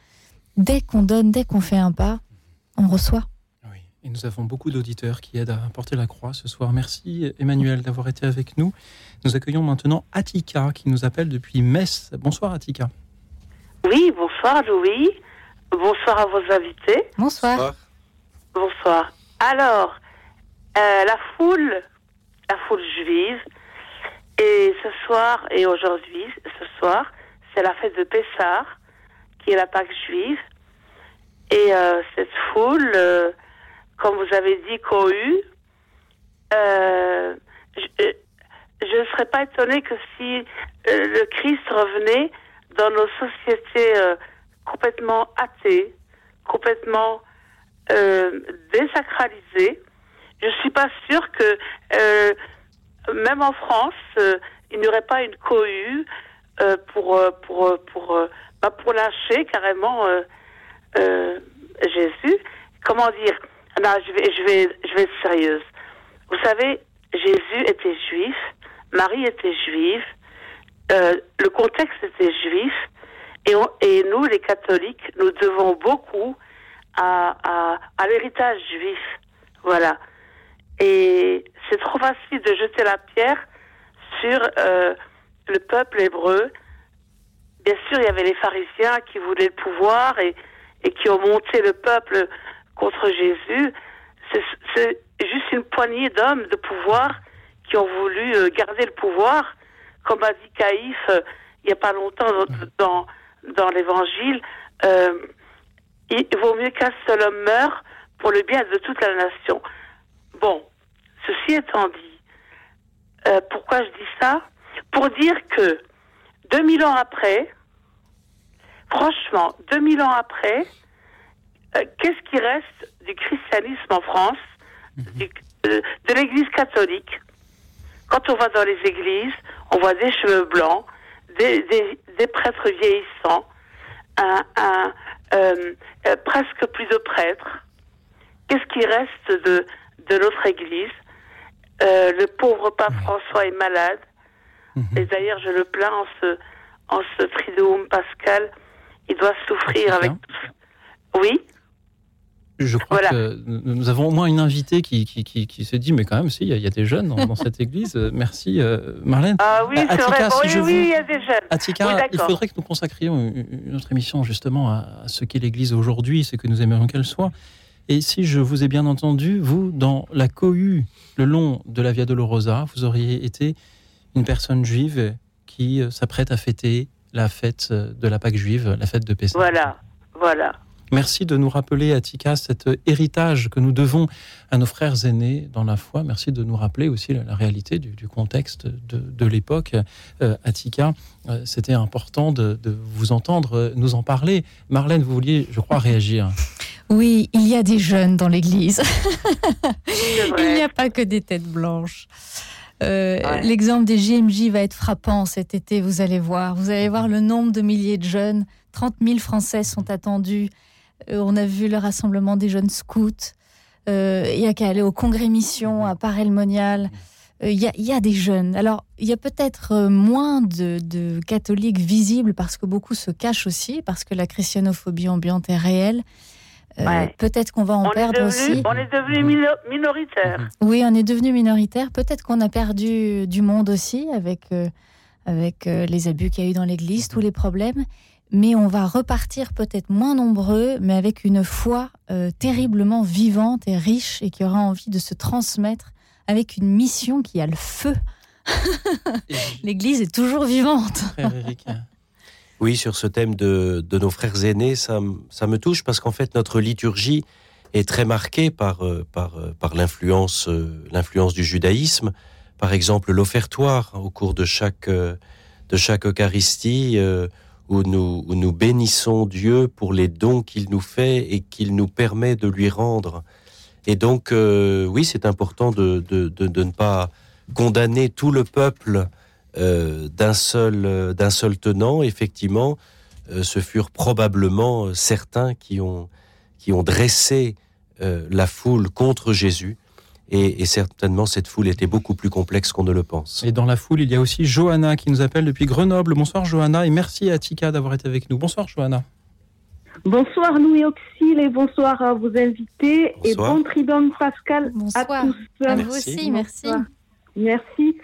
Dès qu'on donne, dès qu'on fait un pas, on reçoit. Et nous avons beaucoup d'auditeurs qui aident à porter la croix ce soir. Merci Emmanuel d'avoir été avec nous. Nous accueillons maintenant Attika qui nous appelle depuis Metz. Bonsoir Attika. Oui, bonsoir Louis. Bonsoir à vos invités. Bonsoir. Bonsoir. Alors, euh, la foule, la foule juive, et ce soir et aujourd'hui, ce soir, c'est la fête de Pessah, qui est la Pâque juive. Et euh, cette foule... Euh, comme vous avez dit, cohue, euh, je ne serais pas étonnée que si euh, le Christ revenait dans nos sociétés euh, complètement athées, complètement euh, désacralisées. Je ne suis pas sûre que, euh, même en France, euh, il n'y aurait pas une cohue euh, pour, pour, pour, pour, bah, pour lâcher carrément euh, euh, Jésus. Comment dire ? Non, je vais, je vais, je vais être sérieuse. Vous savez, Jésus était juif, Marie était juive, euh, le contexte était juif, et, on, et nous, les catholiques, nous devons beaucoup à, à, à l'héritage juif. Voilà. Et c'est trop facile de jeter la pierre sur euh, le peuple hébreu. Bien sûr, il y avait les pharisiens qui voulaient le pouvoir et, et qui ont monté le peuple contre Jésus. C'est, c'est juste une poignée d'hommes de pouvoir qui ont voulu garder le pouvoir, comme a dit Caïphe euh, il n'y a pas longtemps dans, dans l'évangile, euh, il vaut mieux qu'un seul homme meure pour le bien de toute la nation. Bon, ceci étant dit, Euh, pourquoi je dis ça ? Pour dire que deux mille ans après, franchement, deux mille ans après, euh, qu'est-ce qui reste du christianisme en France, du, euh, de l'Église catholique ? Quand on va dans les églises, on voit des cheveux blancs, des, des, des prêtres vieillissants, un, un, euh, euh, presque plus de prêtres. Qu'est-ce qui reste de, de notre Église ? Euh, le pauvre pape François est malade. Mmh. Et d'ailleurs, je le plains en ce, en ce Triduum pascal. Il doit souffrir avec... Oui ? Je crois voilà. que nous avons au moins une invitée qui, qui, qui, qui s'est dit, mais quand même, si, il y, y a des jeunes dans, dans cette église. Merci, euh, Marlène. Ah oui, Attika, c'est vrai. Bon, si oui, oui, vous... il y a des jeunes. Attika, oui, il faudrait que nous consacrions une autre émission, justement, à ce qu'est l'église aujourd'hui, ce que nous aimerions qu'elle soit. Et si je vous ai bien entendu, vous, dans la cohue, le long de la Via Dolorosa, vous auriez été une personne juive qui s'apprête à fêter la fête de la Pâque juive, la fête de Pessah. Voilà, voilà. Merci de nous rappeler, Attika, cet héritage que nous devons à nos frères aînés dans la foi. Merci de nous rappeler aussi la, la réalité du, du contexte de, de l'époque. Euh, Attika, euh, c'était important de, de vous entendre, euh, nous en parler. Marlène, vous vouliez, je crois, réagir. Oui, il y a des jeunes dans l'église. Il n'y a pas que des têtes blanches. Euh, ouais. L'exemple des J M J va être frappant cet été, vous allez voir. Vous allez voir le nombre de milliers de jeunes. trente mille Français sont attendus. On a vu le rassemblement des jeunes scouts. Il euh, n'y a qu'à aller au Congrès Mission, à Paray-le-Monial. Il euh, y, y a des jeunes. Alors, il y a peut-être moins de, de catholiques visibles parce que beaucoup se cachent aussi, parce que la christianophobie ambiante est réelle. Euh, ouais. Peut-être qu'on va en on perdre devenu, aussi. On est devenu minoritaire. Oui, on est devenu minoritaire. Peut-être qu'on a perdu du monde aussi avec, euh, avec euh, les abus qu'il y a eu dans l'Église, tous les problèmes. Mais on va repartir peut-être moins nombreux, mais avec une foi euh, terriblement vivante et riche, et qui aura envie de se transmettre avec une mission qui a le feu. L'Église est toujours vivante. Frère Éric. Oui, sur ce thème de, de nos frères aînés, ça, ça me touche, parce qu'en fait, notre liturgie est très marquée par, par, par l'influence, l'influence du judaïsme. Par exemple, l'offertoire, au cours de chaque, de chaque Eucharistie, euh, Où nous, où nous bénissons Dieu pour les dons qu'il nous fait et qu'il nous permet de lui rendre. Et donc, euh, oui, c'est important de, de, de, de ne pas condamner tout le peuple euh, d'un seul, euh, d'un seul tenant. Effectivement, euh, ce furent probablement certains qui ont, qui ont dressé euh, la foule contre Jésus. Et, et certainement, cette foule était beaucoup plus complexe qu'on ne le pense. Et dans la foule, il y a aussi Johanna qui nous appelle depuis Grenoble. Bonsoir Johanna, et merci à Attika d'avoir été avec nous. Bonsoir Johanna. Bonsoir Louis-Auxile et bonsoir à vos invités. Bonsoir. Et bon Triduum pascal à tous. À vous aussi, merci. Merci.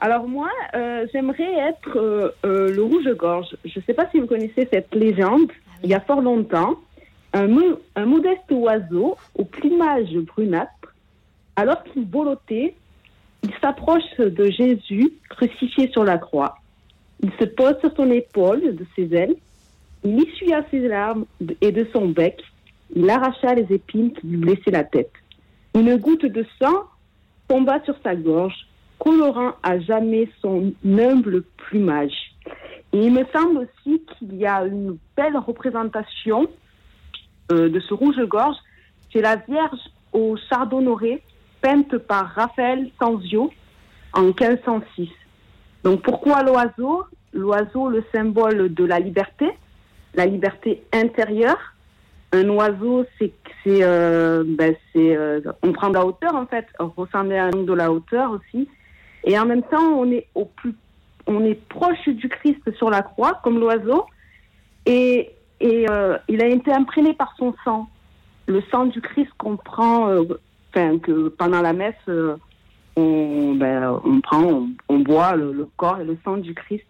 Alors moi, euh, j'aimerais être euh, euh, le rouge-gorge. Je ne sais pas si vous connaissez cette légende. Il y a fort longtemps, un, mo- un modeste oiseau au plumage brunâtre, alors qu'il volottait, il s'approche de Jésus, crucifié sur la croix. Il se pose sur son épaule de ses ailes, il essuya ses larmes et de son bec, il arracha les épines qui lui blessaient la tête. Une goutte de sang tomba sur sa gorge, colorant à jamais son humble plumage. Et il me semble aussi qu'il y a une belle représentation euh, de ce rouge-gorge, c'est la Vierge au Chardonneret, peinte par Raphaël Sanzio en quinze cent six. Donc pourquoi l'oiseau ? L'oiseau, le symbole de la liberté, la liberté intérieure. Un oiseau, c'est, c'est, euh, ben c'est euh, on prend de la hauteur en fait, on ressemble à un homme de la hauteur aussi. Et en même temps, on est au plus, on est proche du Christ sur la croix, comme l'oiseau, et, et euh, il a été imprégné par son sang, le sang du Christ qu'on prend. Euh, Enfin, que pendant la messe, euh, on, ben, on prend, on, on boit le, le corps et le sang du Christ.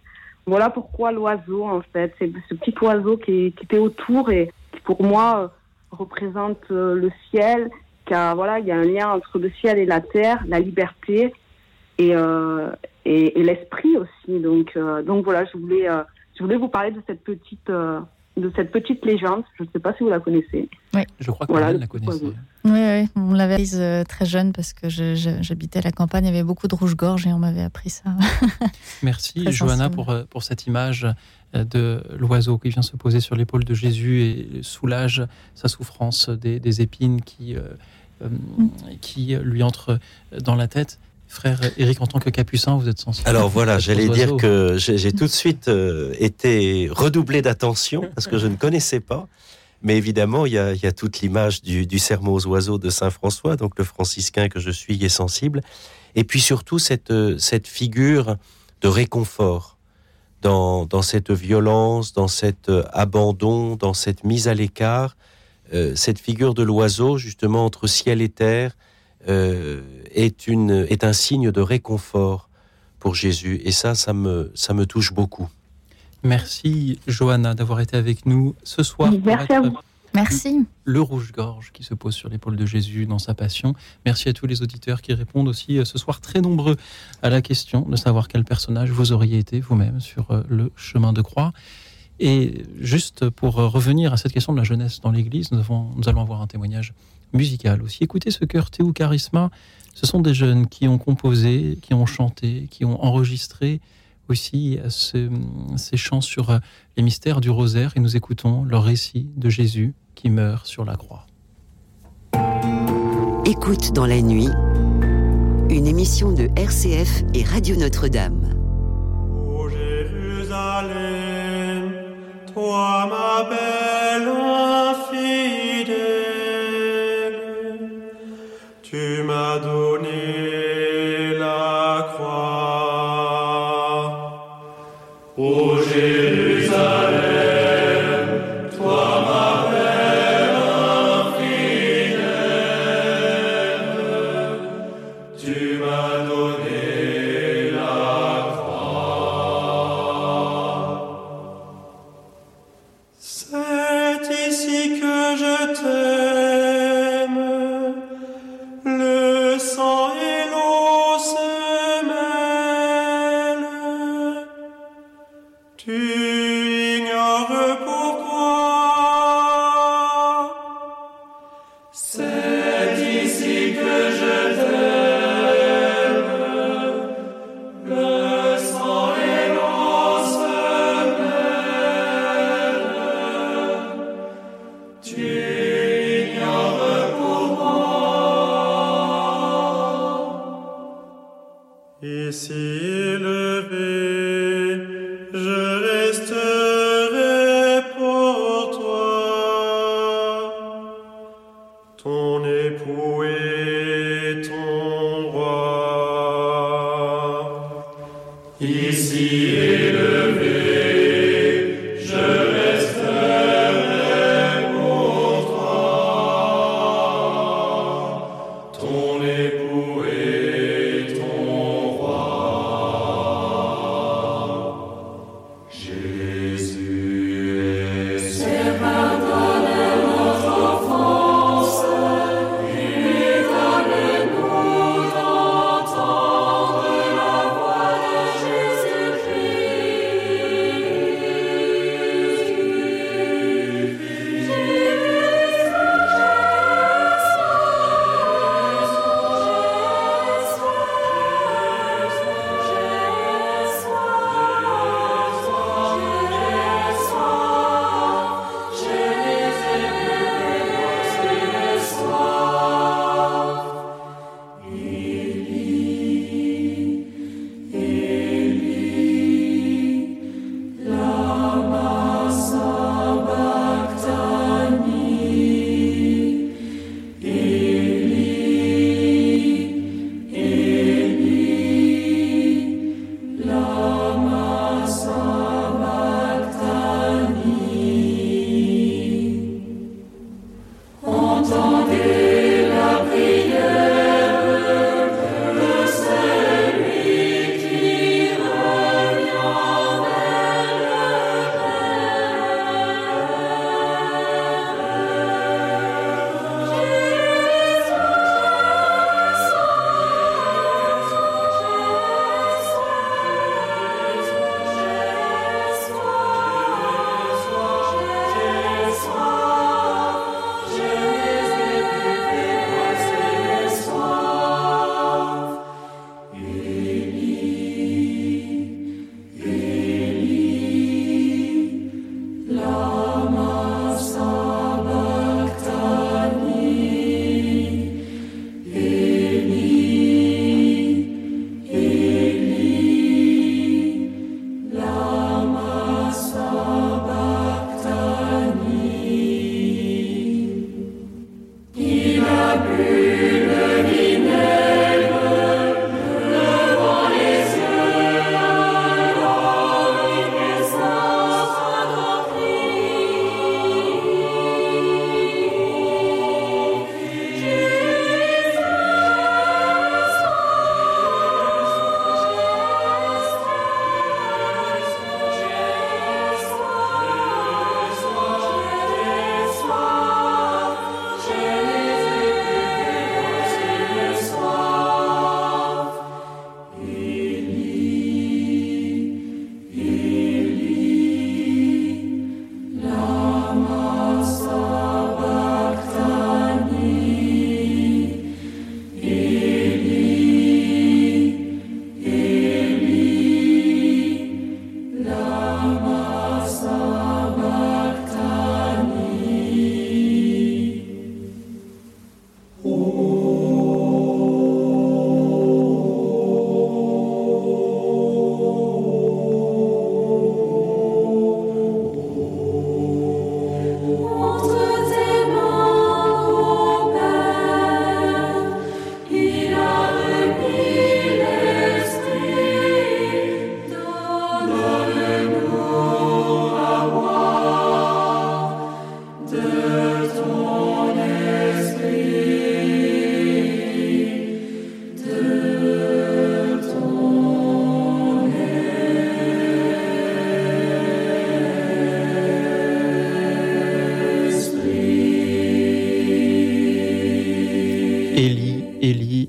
Voilà pourquoi l'oiseau, en fait, c'est ce petit oiseau qui, qui était autour et qui, pour moi, euh, représente euh, le ciel. Car voilà, il y a un lien entre le ciel et la terre, la liberté et, euh, et, et l'esprit aussi. Donc, euh, donc voilà, je voulais, euh, je voulais vous parler de cette petite, euh, de cette petite légende. Je ne sais pas si vous la connaissez. Oui, je crois que voilà, la connaissait. Oui, oui, on l'avait apprise très jeune parce que je, je, j'habitais à la campagne, il y avait beaucoup de rouge-gorge et on m'avait appris ça. Merci Johanna pour, pour cette image de l'oiseau qui vient se poser sur l'épaule de Jésus et soulage sa souffrance des, des épines qui, euh, mm. qui lui entrent dans la tête. Frère Éric, en tant que capucin, vous êtes sensible. Alors voilà, j'allais dire que j'ai, j'ai tout de suite euh, été redoublé d'attention parce que je ne connaissais pas. Mais évidemment, il y a, il y a toute l'image du, du sermon aux oiseaux de saint François, donc le franciscain que je suis est sensible. Et puis surtout cette, cette figure de réconfort dans, dans cette violence, dans cet abandon, dans cette mise à l'écart. Euh, cette figure de l'oiseau, justement, entre ciel et terre, Euh, est, une, est un signe de réconfort pour Jésus. Et ça, ça me, ça me touche beaucoup. Merci, Johanna, d'avoir été avec nous ce soir. Merci à vous. Merci. Le rouge-gorge qui se pose sur l'épaule de Jésus dans sa passion. Merci à tous les auditeurs qui répondent aussi ce soir très nombreux à la question de savoir quel personnage vous auriez été vous-même sur le chemin de croix. Et juste pour revenir à cette question de la jeunesse dans l'Église, nous, avons, nous allons avoir un témoignage musical aussi. Écoutez ce chœur Théo Charisma, ce sont des jeunes qui ont composé, qui ont chanté, qui ont enregistré aussi ce, ces chants sur les mystères du rosaire et nous écoutons leur récit de Jésus qui meurt sur la croix. Écoute dans la nuit, une émission de R C F et Radio Notre-Dame. Ô Jérusalem, toi ma belle infidèle, tu m'as donné la croix. Ô Jérusalem, toi ma belle infidèle, tu m'as donné la croix. C'est ici que je t'aime.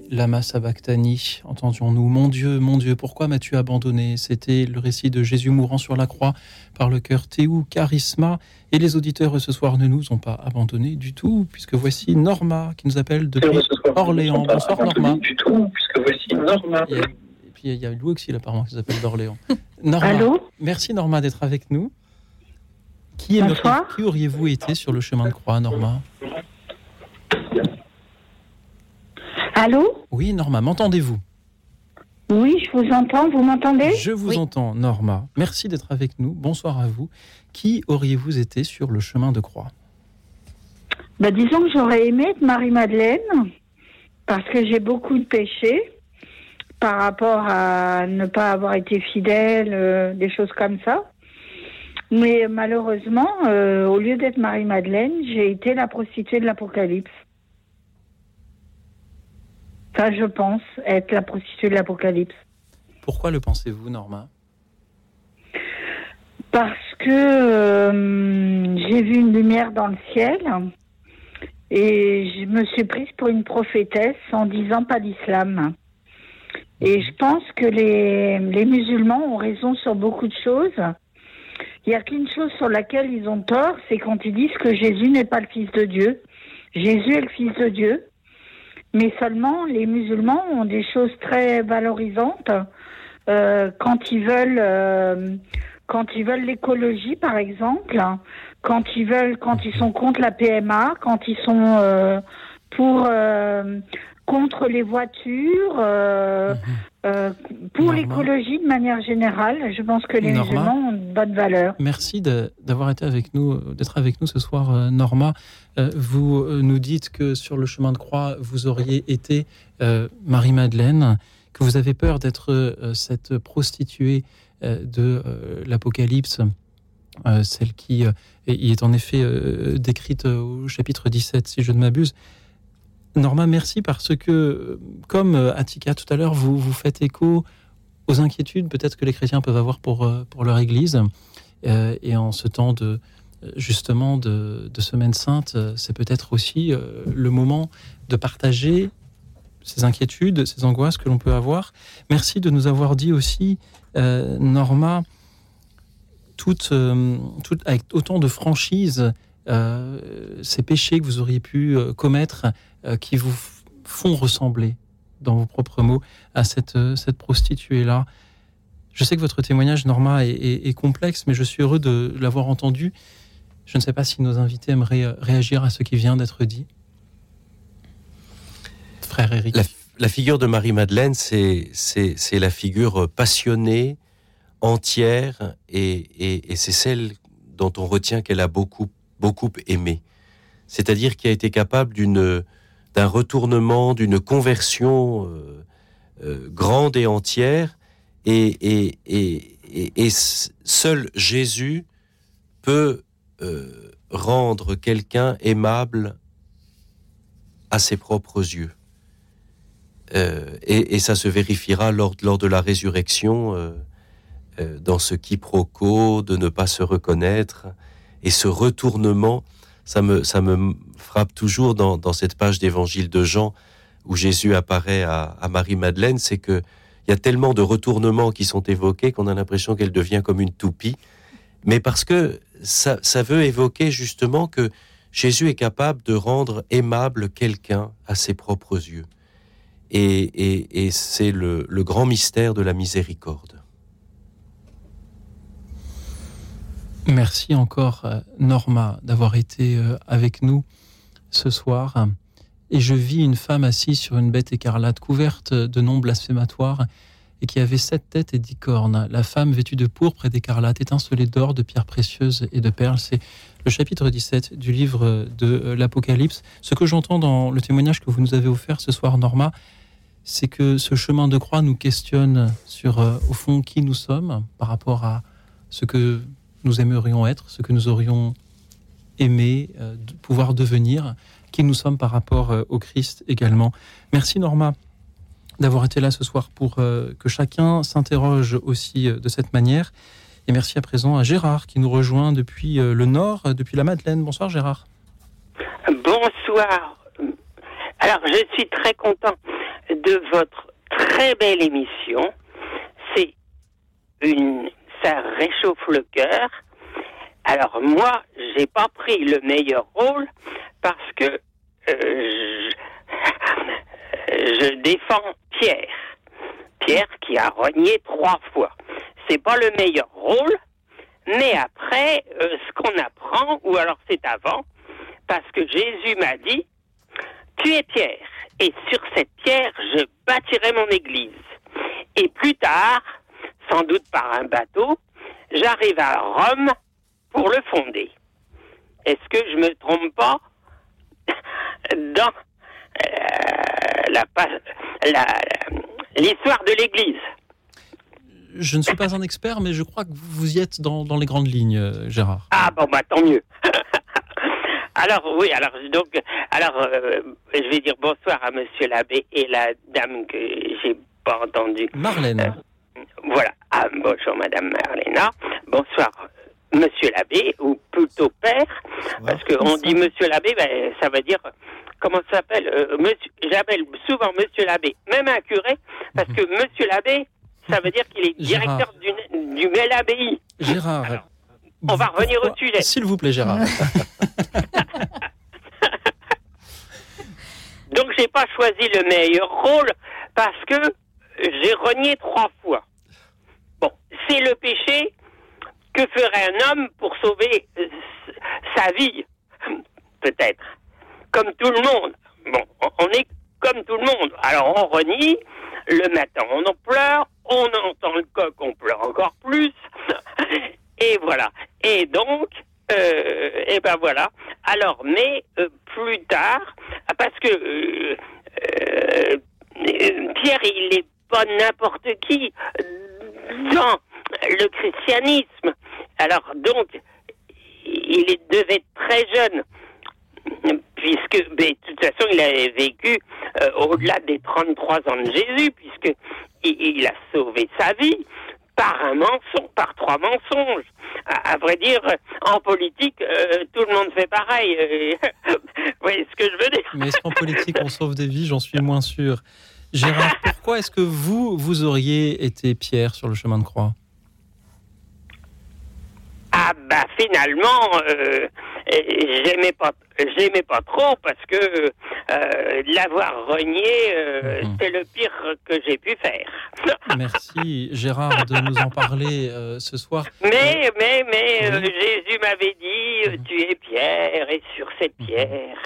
Lama Sabachthani, entendions-nous. Mon Dieu, mon Dieu, pourquoi m'as-tu abandonné ? C'était le récit de Jésus mourant sur la croix par le chœur Théou Charisma. Et les auditeurs ce soir ne nous ont pas abandonnés du tout, puisque voici Norma qui nous appelle depuis Orléans. Bonsoir Norma. Du tout, puisque voici Norma. Et, et puis il y a Louis-Auxile apparemment qui nous appelle d'Orléans. Norma, allô ? Merci Norma d'être avec nous. Qui, est qui auriez-vous été sur le chemin de croix, Norma ? Allô ? Oui, Norma, m'entendez-vous ? Oui, je vous entends, vous m'entendez ? Je vous oui. entends, Norma. Merci d'être avec nous, bonsoir à vous. Qui auriez-vous été sur le chemin de croix ? Ben, disons que j'aurais aimé être Marie-Madeleine, parce que j'ai beaucoup de péchés par rapport à ne pas avoir été fidèle, euh, des choses comme ça. Mais malheureusement, euh, au lieu d'être Marie-Madeleine, j'ai été la prostituée de l'Apocalypse. Ça, je pense, être la prostituée de l'Apocalypse. Pourquoi le pensez-vous, Norma ? Parce que euh, j'ai vu une lumière dans le ciel et je me suis prise pour une prophétesse en disant pas d'islam. Et je pense que les, les musulmans ont raison sur beaucoup de choses. Il n'y a qu'une chose sur laquelle ils ont tort, c'est quand ils disent que Jésus n'est pas le Fils de Dieu. Jésus est le Fils de Dieu. Mais seulement, les musulmans ont des choses très valorisantes euh, quand ils veulent, euh, quand ils veulent l'écologie, par exemple, hein, quand ils veulent, quand ils sont contre la P M A, quand ils sont euh, pour euh, contre les voitures, euh, mmh. euh, pour Norma. L'écologie de manière générale. Je pense que les Norma, musulmans ont de bonnes valeurs. Merci de, d'avoir été avec nous, d'être avec nous ce soir, euh, Norma. Vous nous dites que sur le chemin de croix, vous auriez été euh, Marie-Madeleine, que vous avez peur d'être euh, cette prostituée euh, de euh, l'Apocalypse, euh, celle qui euh, est en effet euh, décrite au chapitre dix-sept, si je ne m'abuse. Norma, merci, parce que, comme Attika tout à l'heure, vous, vous faites écho aux inquiétudes peut-être que les chrétiens peuvent avoir pour, pour leur Église, euh, et en ce temps de... justement de, de Semaine Sainte, c'est peut-être aussi euh, le moment de partager ces inquiétudes, ces angoisses que l'on peut avoir. Merci de nous avoir dit aussi, euh, Norma, toute, euh, toute, avec autant de franchise, euh, ces péchés que vous auriez pu euh, commettre, euh, qui vous f- font ressembler, dans vos propres mots, à cette, euh, cette prostituée-là. Je sais que votre témoignage, Norma, est, est, est complexe, mais je suis heureux de l'avoir entendu. Je ne sais pas si nos invités aimeraient réagir à ce qui vient d'être dit. Frère Éric. La, la figure de Marie-Madeleine, c'est, c'est, c'est la figure passionnée, entière, et, et, et c'est celle dont on retient qu'elle a beaucoup, beaucoup aimé. C'est-à-dire qu'elle a été capable d'une, d'un retournement, d'une conversion euh, euh, grande et entière, et, et, et, et, et seul Jésus peut... Euh, rendre quelqu'un aimable à ses propres yeux. Euh, et, et ça se vérifiera lors, lors de la résurrection, euh, euh, dans ce quiproquo de ne pas se reconnaître. Et ce retournement, ça me, ça me frappe toujours dans, dans cette page d'Évangile de Jean, où Jésus apparaît à, à Marie-Madeleine, c'est qu'il y a tellement de retournements qui sont évoqués qu'on a l'impression qu'elle devient comme une toupie. Mais parce que ça, ça veut évoquer justement que Jésus est capable de rendre aimable quelqu'un à ses propres yeux. Et, et, et c'est le, le grand mystère de la miséricorde. Merci encore, Norma, d'avoir été avec nous ce soir. Et je vis une femme assise sur une bête écarlate, couverte de noms blasphématoires, et qui avait sept têtes et dix cornes. La femme vêtue de pourpre et d'écarlate, étincelée d'or, de pierres précieuses et de perles. C'est le chapitre dix-sept du livre de l'Apocalypse. Ce que j'entends dans le témoignage que vous nous avez offert ce soir, Norma, c'est que ce chemin de croix nous questionne sur, euh, au fond, qui nous sommes, par rapport à ce que nous aimerions être, ce que nous aurions aimer, euh, de pouvoir devenir, qui nous sommes par rapport euh, au Christ également. Merci Norma d'avoir été là ce soir pour euh, que chacun s'interroge aussi euh, de cette manière. Et merci à présent à Gérard qui nous rejoint depuis euh, le Nord, euh, depuis la Madeleine. Bonsoir Gérard. Bonsoir. Alors je suis très content de votre très belle émission. C'est une... ça réchauffe le cœur. Alors moi, j'ai pas pris le meilleur rôle parce que euh, je... je défends Pierre. Pierre qui a rogné trois fois. C'est pas le meilleur rôle, mais après, euh, ce qu'on apprend, ou alors c'est avant, parce que Jésus m'a dit, tu es Pierre, et sur cette pierre, je bâtirai mon église. Et plus tard, sans doute par un bateau, j'arrive à Rome pour le fonder. Est-ce que je me trompe pas dans euh, la, la, l'histoire de l'église ? Je ne suis pas un expert, mais je crois que vous y êtes dans, dans les grandes lignes, Gérard. Ah bon, bah tant mieux. Alors oui, alors donc, alors euh, je vais dire bonsoir à Monsieur l'abbé et la dame que j'ai pas entendue. Marlène. Euh, voilà. Ah, bonjour Madame Marlène. Bonsoir Monsieur l'abbé, ou plutôt père, parce que on dit Monsieur l'abbé, ben, ça veut dire comment ça s'appelle. Euh, monsieur, j'appelle souvent Monsieur l'abbé, même un curé, parce que Monsieur l'abbé. Ça veut dire qu'il est directeur d'une, d'une belle abbaye. Gérard. Alors, on va revenir au sujet. S'il vous plaît, Gérard. Donc, je n'ai pas choisi le meilleur rôle parce que j'ai renié trois fois. Bon, c'est le péché. Que ferait un homme pour sauver sa vie ? Peut-être. Comme tout le monde. Bon, on est comme tout le monde. Alors, on renie. Le matin, on en pleure. On entend le coq, on pleure encore plus. Et voilà. Et donc, euh, et ben voilà. Alors, mais euh, plus tard, parce que euh, euh, Pierre, il n'est pas n'importe qui dans le christianisme. Alors, donc, il devait être très jeune, puisque, mais, de toute façon, il avait vécu euh, au-delà des trente-trois ans de Jésus, puisque il a sauvé sa vie par un mensonge, par trois mensonges. À, à vrai dire, en politique, euh, tout le monde fait pareil. Euh, vous voyez ce que je veux dire ? Mais est-ce qu'en politique, on sauve des vies ? J'en suis moins sûr. Gérard, pourquoi est-ce que vous, vous auriez été Pierre sur le chemin de croix ? Ah bah finalement, euh, j'aimais pas, j'aimais pas trop parce que euh, l'avoir renié, euh, mmh. c'est le pire que j'ai pu faire. Merci Gérard de nous en parler euh, ce soir. Mais mais mais oui. euh, Jésus m'avait dit, tu es Pierre et sur cette pierre,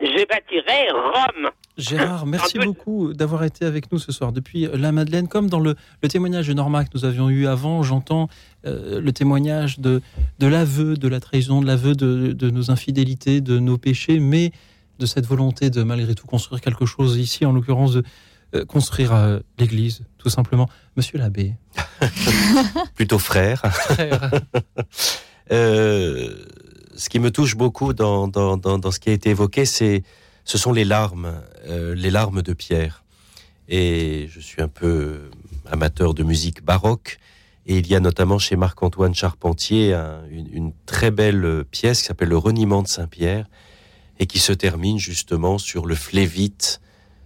je bâtirai Rome. Gérard, merci beaucoup d'avoir été avec nous ce soir. Depuis la Madeleine, comme dans le, le témoignage de Norma que nous avions eu avant, j'entends euh, le témoignage de, de l'aveu, de la trahison, de l'aveu de, de nos infidélités, de nos péchés, mais de cette volonté de malgré tout construire quelque chose ici, en l'occurrence de euh, construire euh, l'Église, tout simplement. Monsieur l'abbé. Plutôt frère. Frère. euh, ce qui me touche beaucoup dans, dans, dans, dans ce qui a été évoqué, c'est ce sont les larmes, euh, les larmes de Pierre. Et je suis un peu amateur de musique baroque. Et il y a notamment chez Marc-Antoine Charpentier un, une, une très belle pièce qui s'appelle Le Reniement de Saint-Pierre et qui se termine justement sur le flévite,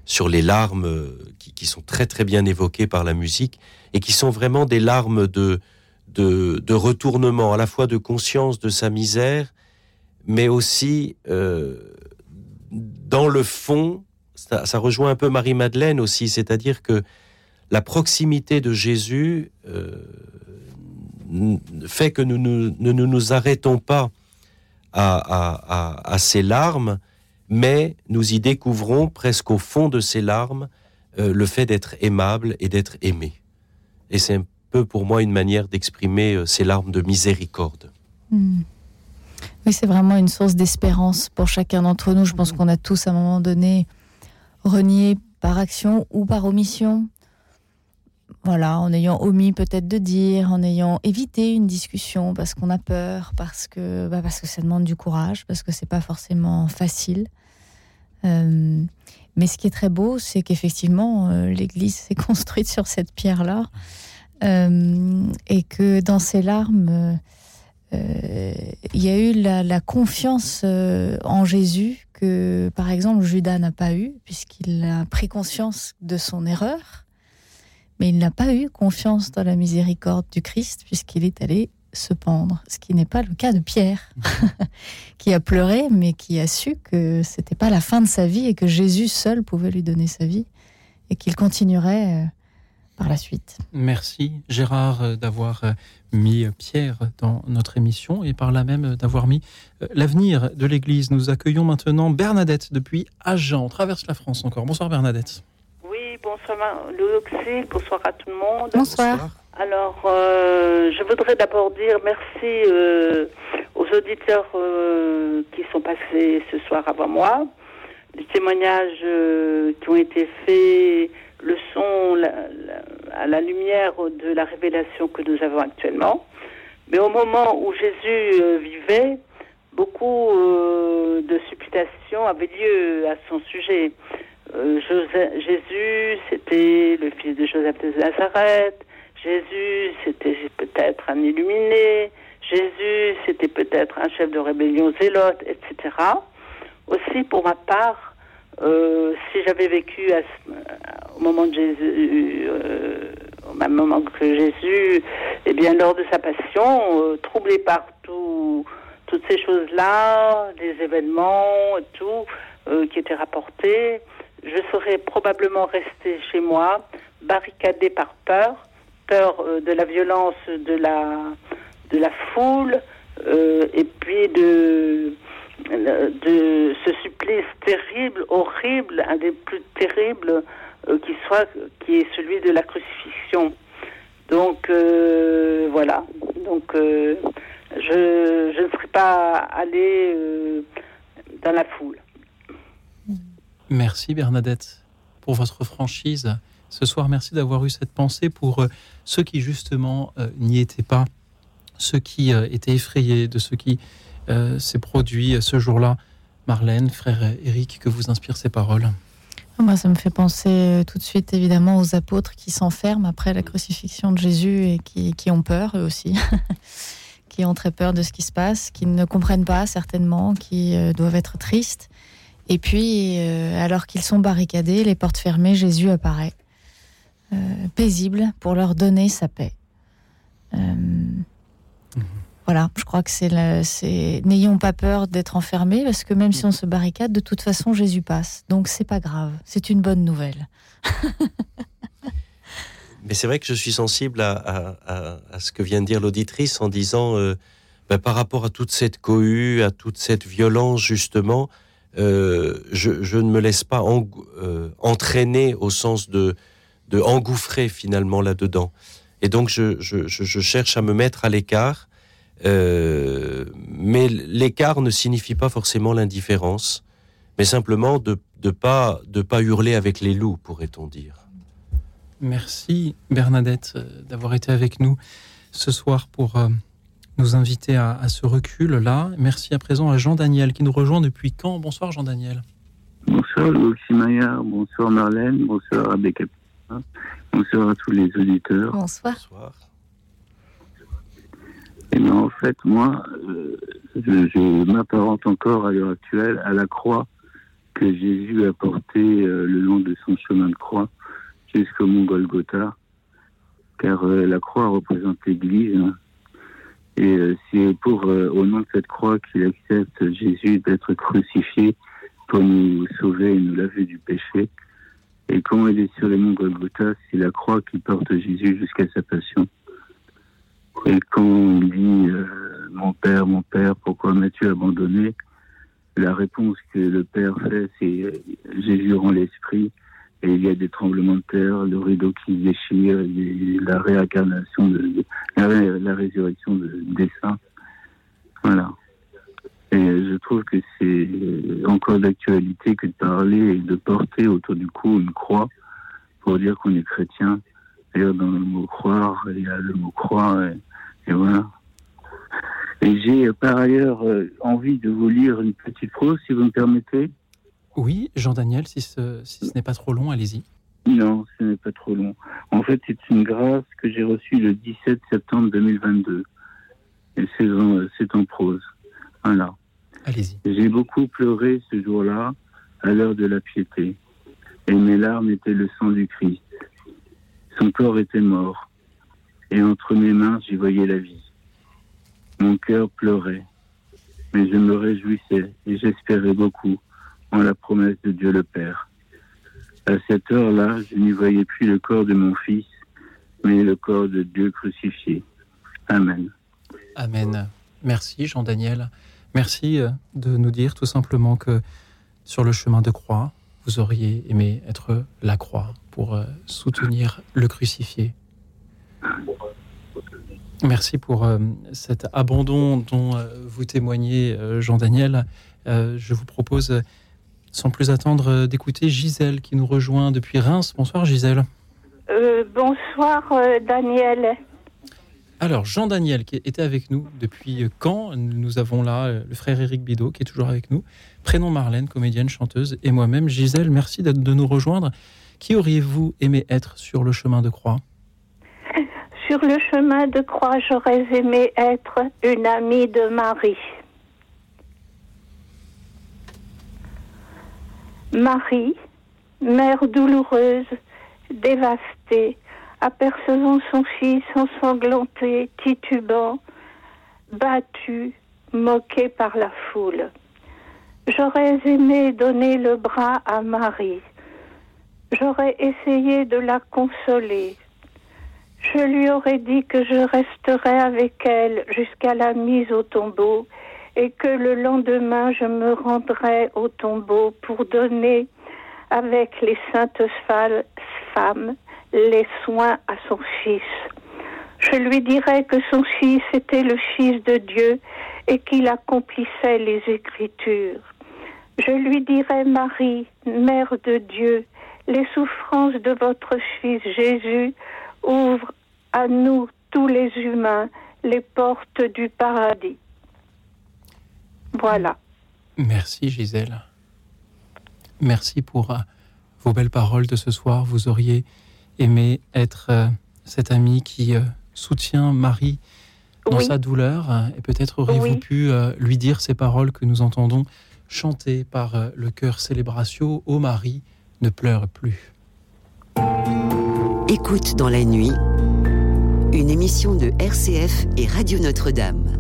sur les larmes qui, qui sont très très bien évoquées par la musique et qui sont vraiment des larmes de, de, de retournement, à la fois de conscience de sa misère, mais aussi... Euh, dans le fond, ça, ça rejoint un peu Marie-Madeleine aussi, c'est-à-dire que la proximité de Jésus euh, fait que nous ne nous, nous arrêtons pas à, à, à, à ses larmes, mais nous y découvrons presque au fond de ses larmes euh, le fait d'être aimable et d'être aimé. Et c'est un peu pour moi une manière d'exprimer euh, ces larmes de miséricorde. Mmh. Oui, c'est vraiment une source d'espérance pour chacun d'entre nous. Je pense qu'on a tous, à un moment donné, renié par action ou par omission. Voilà, en ayant omis peut-être de dire, en ayant évité une discussion parce qu'on a peur, parce que, bah parce que ça demande du courage, parce que c'est pas forcément facile. Euh, mais ce qui est très beau, c'est qu'effectivement, euh, l'Église s'est construite sur cette pierre-là euh, et que dans ses larmes, il euh, y a eu la, la confiance euh, en Jésus que, par exemple, Judas n'a pas eu, puisqu'il a pris conscience de son erreur. Mais il n'a pas eu confiance dans la miséricorde du Christ, puisqu'il est allé se pendre, ce qui n'est pas le cas de Pierre, qui a pleuré, mais qui a su que ce n'était pas la fin de sa vie et que Jésus seul pouvait lui donner sa vie et qu'il continuerait par la suite. Merci Gérard d'avoir mis Pierre dans notre émission et par là même d'avoir mis l'avenir de l'Église. Nous accueillons maintenant Bernadette depuis Agen, on traverse la France encore. Bonsoir Bernadette. Bonsoir Louis-Auxile, bonsoir à tout le monde. Bonsoir. Alors, euh, je voudrais d'abord dire merci euh, aux auditeurs euh, qui sont passés ce soir avant moi. Les témoignages euh, qui ont été faits, le son la, la, à la lumière de la révélation que nous avons actuellement. Mais au moment où Jésus euh, vivait, beaucoup euh, de supputations avaient lieu à son sujet. Euh, Joseph, Jésus, c'était le fils de Joseph de Nazareth. Jésus, c'était peut-être un illuminé. Jésus, c'était peut-être un chef de rébellion zélote, et cetera. Aussi, pour ma part, euh, si j'avais vécu à ce, au moment de Jésus, euh, au même moment que Jésus, eh bien, lors de sa passion, euh, troublé par tout, toutes ces choses-là, les événements, tout, euh, qui étaient rapportés, je serais probablement restée chez moi, barricadée par peur, peur euh, de la violence de la de la foule, euh, et puis de de ce supplice terrible, horrible, un des plus terribles euh, qui soit, qui est celui de la crucifixion. Donc euh, voilà. Donc euh, je je ne serais pas allée euh, dans la foule. Merci Bernadette pour votre franchise. Ce soir, merci d'avoir eu cette pensée pour ceux qui justement euh, n'y étaient pas, ceux qui euh, étaient effrayés de ce qui euh, s'est produit ce jour-là. Marlène, frère Éric, que vous inspirent ces paroles? Moi, ça me fait penser euh, tout de suite évidemment aux apôtres qui s'enferment après la crucifixion de Jésus et qui, qui ont peur eux aussi, qui ont très peur de ce qui se passe, qui ne comprennent pas certainement, qui euh, doivent être tristes. Et puis, euh, alors qu'ils sont barricadés, les portes fermées, Jésus apparaît, euh, paisible, pour leur donner sa paix. Euh, mmh. Voilà, je crois que c'est, la, c'est... N'ayons pas peur d'être enfermés, parce que même si on se barricade, de toute façon, Jésus passe. Donc, c'est pas grave, c'est une bonne nouvelle. Mais c'est vrai que je suis sensible à, à, à, à ce que vient de dire l'auditrice en disant, euh, ben, par rapport à toute cette cohue, à toute cette violence, justement... Euh, je, je ne me laisse pas en, euh, entraîner au sens de, de engouffrer finalement là-dedans. Et donc je, je, je cherche à me mettre à l'écart, euh, mais l'écart ne signifie pas forcément l'indifférence, mais simplement de de pas de pas hurler avec les loups, pourrait-on dire. Merci Bernadette d'avoir été avec nous ce soir pour... Euh... nous inviter à, à ce recul-là. Merci à présent à Jean-Daniel qui nous rejoint depuis Caen. Bonsoir Jean-Daniel. Bonsoir Louis-Auxile Maillard, bonsoir Marlène, bonsoir Abbé Capucin, bonsoir à tous les auditeurs. Bonsoir. Bonsoir. Et bien, en fait, moi, euh, je, je m'apparente encore à l'heure actuelle à la croix que Jésus a portée euh, le long de son chemin de croix jusqu'au mont Golgotha, car euh, la croix représente l'Église, hein. Et c'est pour, euh, au nom de cette croix, qu'il accepte Jésus d'être crucifié pour nous sauver et nous laver du péché. Et quand il est sur le mont Golgotha, c'est la croix qui porte Jésus jusqu'à sa passion. Et quand on dit euh, « Mon Père, mon Père, pourquoi m'as-tu abandonné ?» la réponse que le Père fait, c'est euh, « Jésus rend l'esprit ». Et il y a des tremblements de terre, le rideau qui se déchire, et la réincarnation, de, de, la, ré, la résurrection de, des saints. Voilà. Et je trouve que c'est encore d'actualité que de parler et de porter autour du cou une croix pour dire qu'on est chrétien C'est-à-dire dans le mot croire, il y a le mot croire, et, et voilà. Et j'ai par ailleurs euh, envie de vous lire une petite prose, si vous me permettez. Oui, Jean-Daniel, si ce, si ce n'est pas trop long, allez-y. Non, ce n'est pas trop long. En fait, c'est une grâce que j'ai reçue le dix-sept septembre deux mille vingt-deux. Et c'est en, c'est en prose. Voilà. Allez-y. J'ai beaucoup pleuré ce jour-là, à l'heure de la piété. Et mes larmes étaient le sang du Christ. Son corps était mort. Et entre mes mains, j'y voyais la vie. Mon cœur pleurait. Mais je me réjouissais et j'espérais beaucoup en la promesse de Dieu le Père. À cette heure-là, je n'y voyais plus le corps de mon fils, mais le corps de Dieu crucifié. Amen. Amen. Merci Jean-Daniel. Merci de nous dire tout simplement que sur le chemin de croix, vous auriez aimé être la croix pour soutenir le crucifié. Merci pour cet abandon dont vous témoignez, Jean-Daniel. Je vous propose... sans plus attendre, d'écouter Gisèle qui nous rejoint depuis Reims. Bonsoir Gisèle. Euh, bonsoir euh, Daniel. Alors Jean-Daniel qui était avec nous depuis Caen, nous avons là le frère Éric Bidot qui est toujours avec nous, prénom Marlène, comédienne, chanteuse et moi-même. Gisèle, merci de, de nous rejoindre. Qui auriez-vous aimé être sur le chemin de croix ? Sur le chemin de croix, j'aurais aimé être une amie de Marie. Marie, mère douloureuse, dévastée, apercevant son fils ensanglanté, titubant, battu, moqué par la foule. J'aurais aimé donner le bras à Marie. J'aurais essayé de la consoler. Je lui aurais dit que je resterais avec elle jusqu'à la mise au tombeau, et que le lendemain, je me rendrai au tombeau pour donner, avec les saintes femmes, les soins à son fils. Je lui dirai que son fils était le fils de Dieu et qu'il accomplissait les Écritures. Je lui dirai, Marie, mère de Dieu, les souffrances de votre fils Jésus ouvrent à nous, tous les humains, les portes du paradis. Voilà. Merci Gisèle. Merci pour uh, vos belles paroles de ce soir. Vous auriez aimé être euh, cette amie qui euh, soutient Marie dans oui. sa douleur. Euh, et peut-être auriez-vous oui. pu euh, lui dire ces paroles que nous entendons chanter par euh, le chœur Célébratio. Ô Marie, ne pleure plus. Écoute dans la nuit, une émission de R C F et Radio Notre-Dame.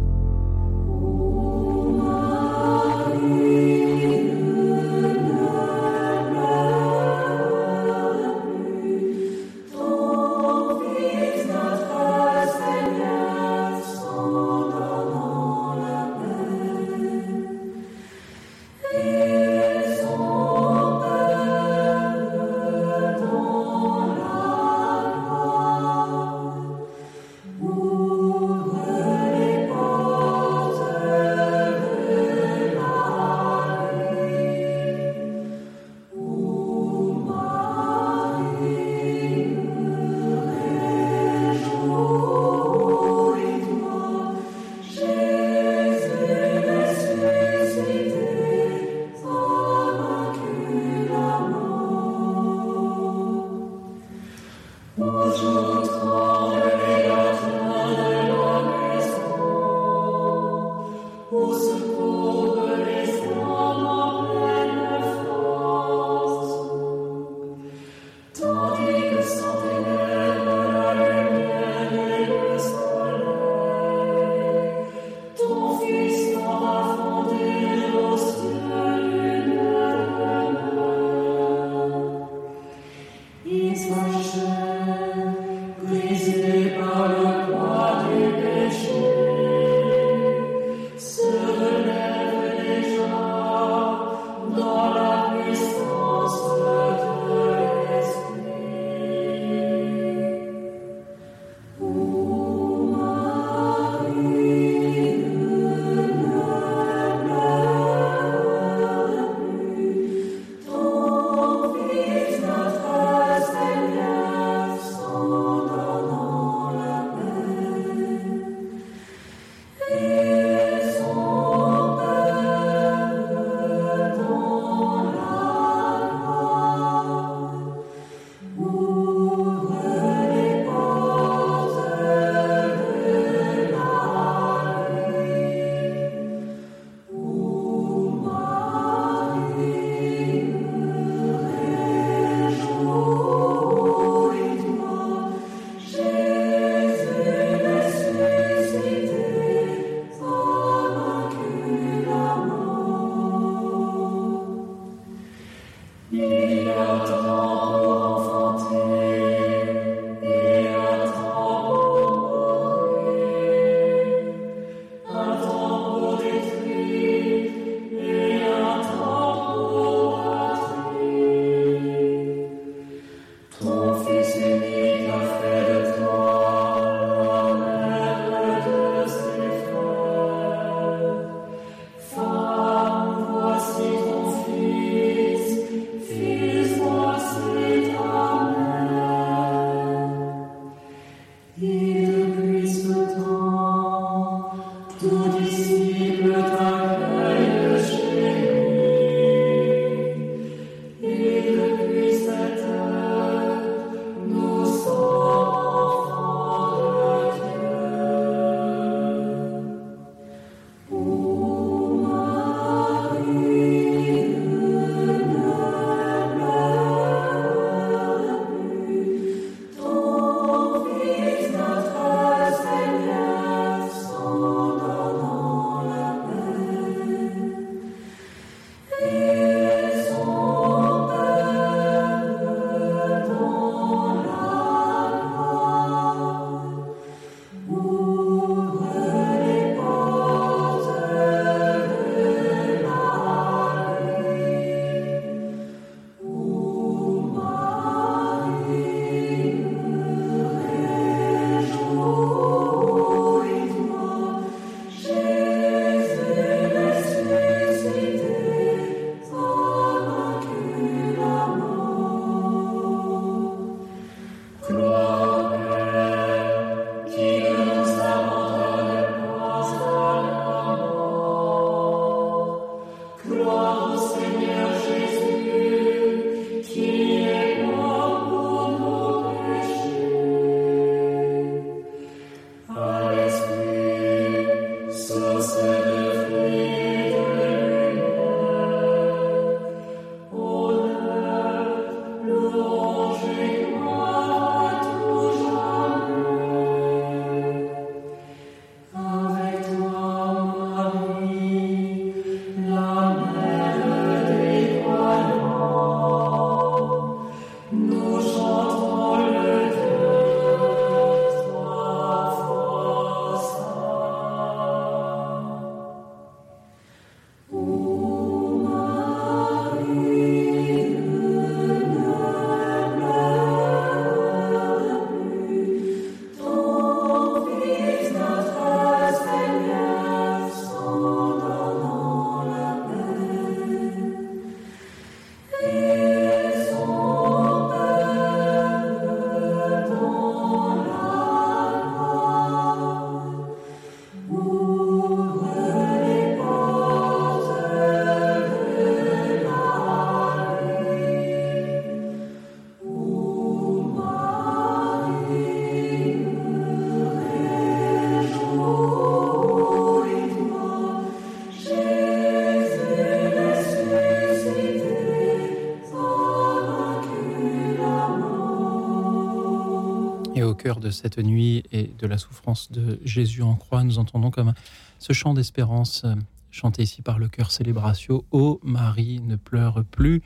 De cette nuit et de la souffrance de Jésus en croix, nous entendons comme ce chant d'espérance chanté ici par le chœur Célébratio. Ô Marie, ne pleure plus,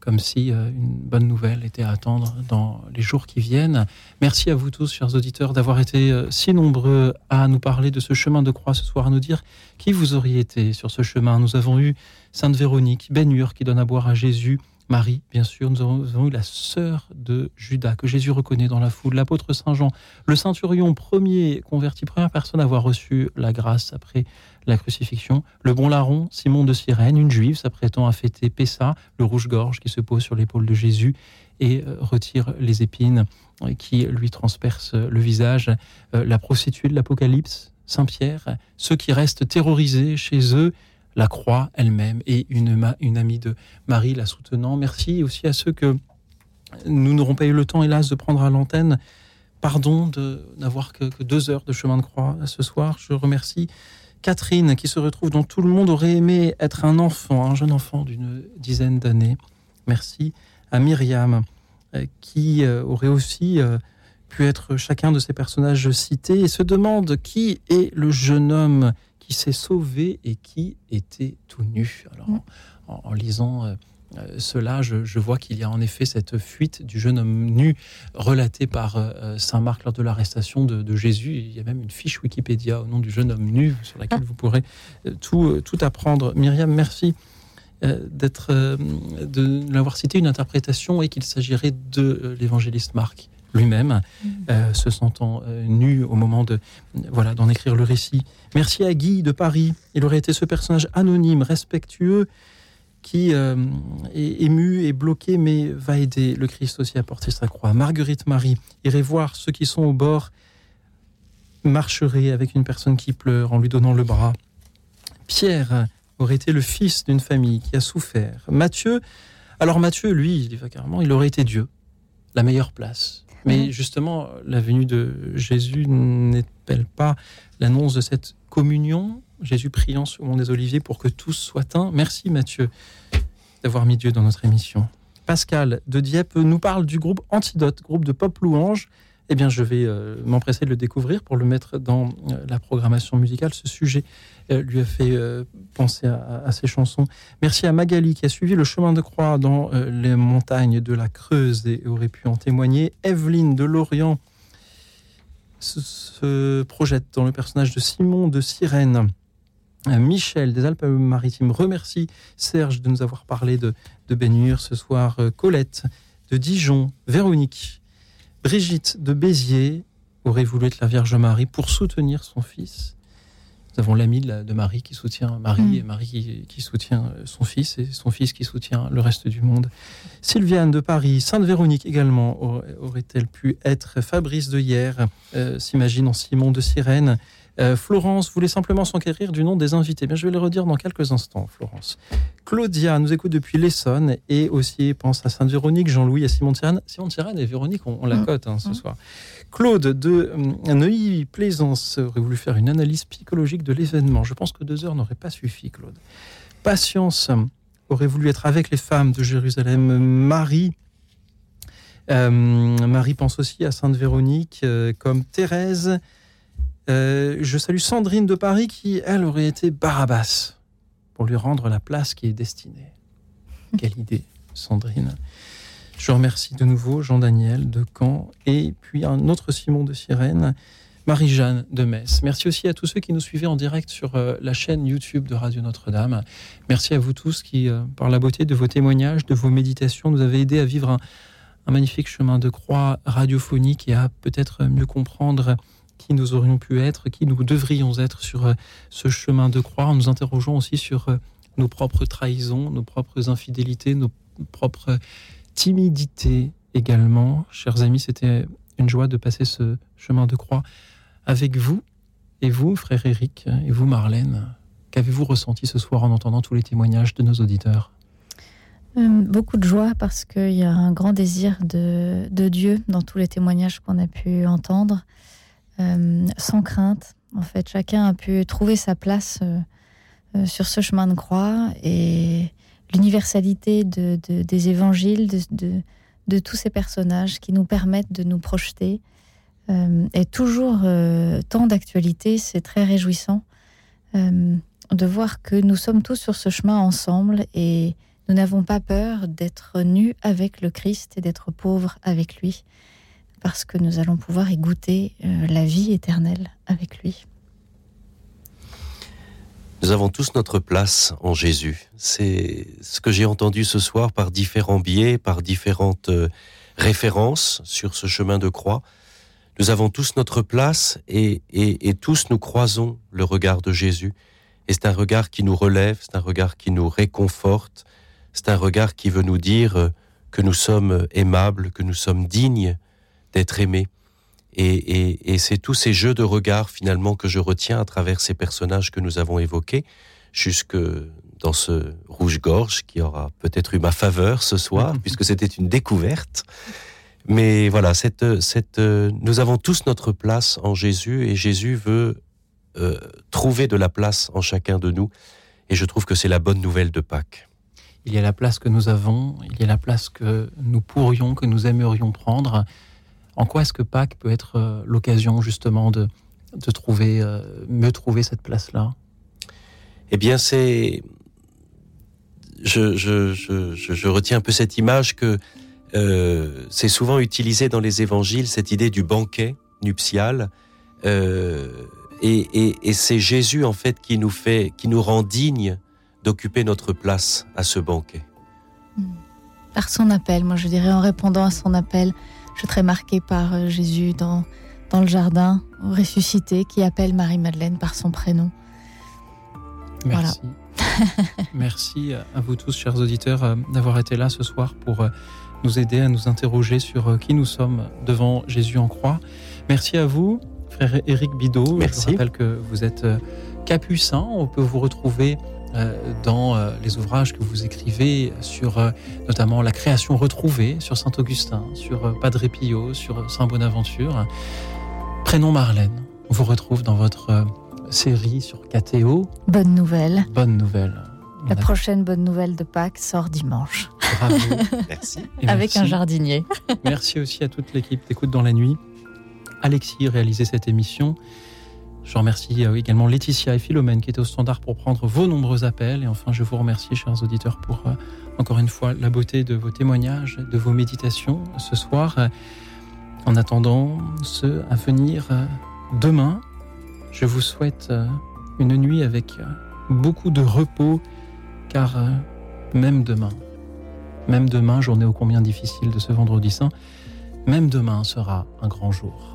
comme si une bonne nouvelle était à attendre dans les jours qui viennent. Merci à vous tous, chers auditeurs, d'avoir été si nombreux à nous parler de ce chemin de croix ce soir, à nous dire qui vous auriez été sur ce chemin. Nous avons eu Sainte Véronique, Ben-Hur qui donne à boire à Jésus, Marie, bien sûr, nous avons, nous avons eu la sœur de Judas, que Jésus reconnaît dans la foule, l'apôtre Saint Jean, le centurion premier converti, première personne à avoir reçu la grâce après la crucifixion, le bon larron, Simon de Cyrène, une juive s'apprêtant à fêter Pessa, le rouge-gorge qui se pose sur l'épaule de Jésus et retire les épines qui lui transpercent le visage, la prostituée de l'Apocalypse, Saint Pierre, ceux qui restent terrorisés chez eux, la croix elle-même et une, ma, une amie de Marie la soutenant. Merci aussi à ceux que nous n'aurons pas eu le temps, hélas, de prendre à l'antenne. Pardon de n'avoir que, que deux heures de chemin de croix ce soir. Je remercie Catherine qui se retrouve, dont tout le monde aurait aimé être un enfant, un jeune enfant d'une dizaine d'années. Merci à Myriam qui aurait aussi pu être chacun de ces personnages cités et se demande qui est le jeune homme qui s'est sauvé et qui était tout nu. Alors, en, en lisant euh, euh, cela, je, je vois qu'il y a en effet cette fuite du jeune homme nu relatée par euh, saint Marc lors de l'arrestation de, de Jésus. Il y a même une fiche Wikipédia au nom du jeune homme nu sur laquelle vous pourrez euh, tout, euh, tout apprendre. Myriam, merci euh, d'être, euh, de l'avoir cité une interprétation et qu'il s'agirait de euh, l'évangéliste Marc lui-même, mmh. euh, se sentant euh, nu au moment de, euh, voilà, d'en écrire le récit. Merci à Guy de Paris. Il aurait été ce personnage anonyme, respectueux, qui euh, est ému et bloqué, mais va aider le Christ aussi à porter sa croix. Marguerite Marie, irez voir ceux qui sont au bord, marcherez avec une personne qui pleure en lui donnant le bras. Pierre aurait été le fils d'une famille qui a souffert. Mathieu, alors Mathieu, lui, il va carrément, il aurait été Dieu, la meilleure place. Mais justement, la venue de Jésus n'est-elle pas l'annonce de cette communion ? Jésus priant sous le mont des Oliviers pour que tous soient un. Merci Mathieu d'avoir mis Dieu dans notre émission. Pascal de Dieppe nous parle du groupe Antidote, groupe de pop louange. Eh bien, je vais euh, m'empresser de le découvrir pour le mettre dans euh, la programmation musicale. Ce sujet euh, lui a fait euh, penser à, à ses chansons. Merci à Magali qui a suivi le chemin de croix dans euh, les montagnes de la Creuse et aurait pu en témoigner. Evelyne de Lorient se, se projette dans le personnage de Simon de Cyrène. Michel des Alpes-Maritimes remercie Serge de nous avoir parlé de, de Ben-Hur ce soir. Colette de Dijon, Véronique. Brigitte de Béziers aurait voulu être la Vierge Marie pour soutenir son fils. Nous avons l'ami de, la, de Marie qui soutient Marie, mmh. et Marie qui, qui soutient son fils, et son fils qui soutient le reste du monde. Sylviane de Paris, Sainte Véronique également, aurait, aurait-elle pu être Fabrice de Hier, euh, s'imagine en Simon de Cyrène. Euh, Florence voulait simplement s'enquérir du nom des invités. Bien, je vais le redire dans quelques instants, Florence. Claudia nous écoute depuis l'Essonne et aussi pense à Sainte Véronique, Jean-Louis et Simon de Cyrène. Simon de Cyrène et Véronique, on, on la cote hein, ce mmh. soir. Claude de euh, Neuilly-Plaisance aurait voulu faire une analyse psychologique de l'événement. Je pense que deux heures n'auraient pas suffi, Claude. Patience aurait voulu être avec les femmes de Jérusalem. Marie, euh, Marie pense aussi à Sainte Véronique, euh, comme Thérèse. Euh, je salue Sandrine de Paris qui, elle, aurait été Barabbas pour lui rendre la place qui est destinée. Quelle idée, Sandrine. Je remercie de nouveau Jean-Daniel de Caen et puis un autre Simon de Cyrène, Marie-Jeanne de Metz. Merci aussi à tous ceux qui nous suivaient en direct sur euh, la chaîne YouTube de Radio Notre-Dame. Merci à vous tous qui, euh, par la beauté de vos témoignages, de vos méditations, nous avez aidé à vivre un, un magnifique chemin de croix radiophonique et à peut-être mieux comprendre qui nous aurions pu être, qui nous devrions être sur ce chemin de croix, en nous interrogeant aussi sur nos propres trahisons, nos propres infidélités, nos propres timidités également. Chers amis, c'était une joie de passer ce chemin de croix avec vous, et vous, frère Éric, et vous, Marlène. Qu'avez-vous ressenti ce soir en entendant tous les témoignages de nos auditeurs ? Beaucoup de joie, parce qu'il y a un grand désir de, de Dieu dans tous les témoignages qu'on a pu entendre. Euh, sans crainte, en fait, chacun a pu trouver sa place euh, euh, sur ce chemin de croix, et l'universalité de, de, des évangiles, de, de, de tous ces personnages qui nous permettent de nous projeter euh, est toujours euh, tant d'actualité. C'est très réjouissant euh, de voir que nous sommes tous sur ce chemin ensemble, et nous n'avons pas peur d'être nus avec le Christ et d'être pauvres avec lui, parce que nous allons pouvoir y goûter euh, la vie éternelle avec lui. Nous avons tous notre place en Jésus. C'est ce que j'ai entendu ce soir par différents biais, par différentes euh, références sur ce chemin de croix. Nous avons tous notre place et, et, et tous nous croisons le regard de Jésus. Et c'est un regard qui nous relève, c'est un regard qui nous réconforte, c'est un regard qui veut nous dire euh, que nous sommes aimables, que nous sommes dignes d'être aimé. Et, et, et c'est tous ces jeux de regard finalement que je retiens à travers ces personnages que nous avons évoqués, jusque dans ce rouge-gorge qui aura peut-être eu ma faveur ce soir, puisque c'était une découverte. Mais voilà, cette, cette, nous avons tous notre place en Jésus, et Jésus veut euh, trouver de la place en chacun de nous. Et je trouve que c'est la bonne nouvelle de Pâques. Il y a la place que nous avons, il y a la place que nous pourrions, que nous aimerions prendre. En quoi est-ce que Pâques peut être l'occasion justement de, de trouver, euh, mieux trouver cette place-là ? Eh bien, c'est, je, je, je, je, je retiens un peu cette image que euh, c'est souvent utilisé dans les évangiles, cette idée du banquet nuptial. Euh, et, et, et c'est Jésus, en fait, qui nous, fait, qui nous rend dignes d'occuper notre place à ce banquet. Par son appel, moi je dirais en répondant à son appel, je suis très marquée par Jésus dans, dans le jardin, ressuscité, qui appelle Marie-Madeleine par son prénom. Merci. Voilà. Merci à vous tous, chers auditeurs, d'avoir été là ce soir pour nous aider à nous interroger sur qui nous sommes devant Jésus en croix. Merci à vous, frère Éric Bidot. Merci. Je vous rappelle que vous êtes capucin. On peut vous retrouver dans les ouvrages que vous écrivez sur notamment la création retrouvée, sur Saint-Augustin, sur Padre Pio, sur Saint-Bonaventure. Prénom Marlène, on vous retrouve dans votre série sur K T O. Bonne nouvelle. Bonne nouvelle. On la a... prochaine bonne nouvelle de Pâques sort dimanche. Bravo. Merci. Et avec merci. Un jardinier. Merci aussi à toute l'équipe d'Écoute dans la nuit. Alexis réalisait cette émission. Je remercie également Laetitia et Philomène qui étaient au standard pour prendre vos nombreux appels. Et enfin, je vous remercie, chers auditeurs, pour euh, encore une fois la beauté de vos témoignages, de vos méditations ce soir. Euh, en attendant ceux à venir euh, demain, je vous souhaite euh, une nuit avec euh, beaucoup de repos, car euh, même demain, même demain, journée ô combien difficile de ce vendredi saint, même demain sera un grand jour.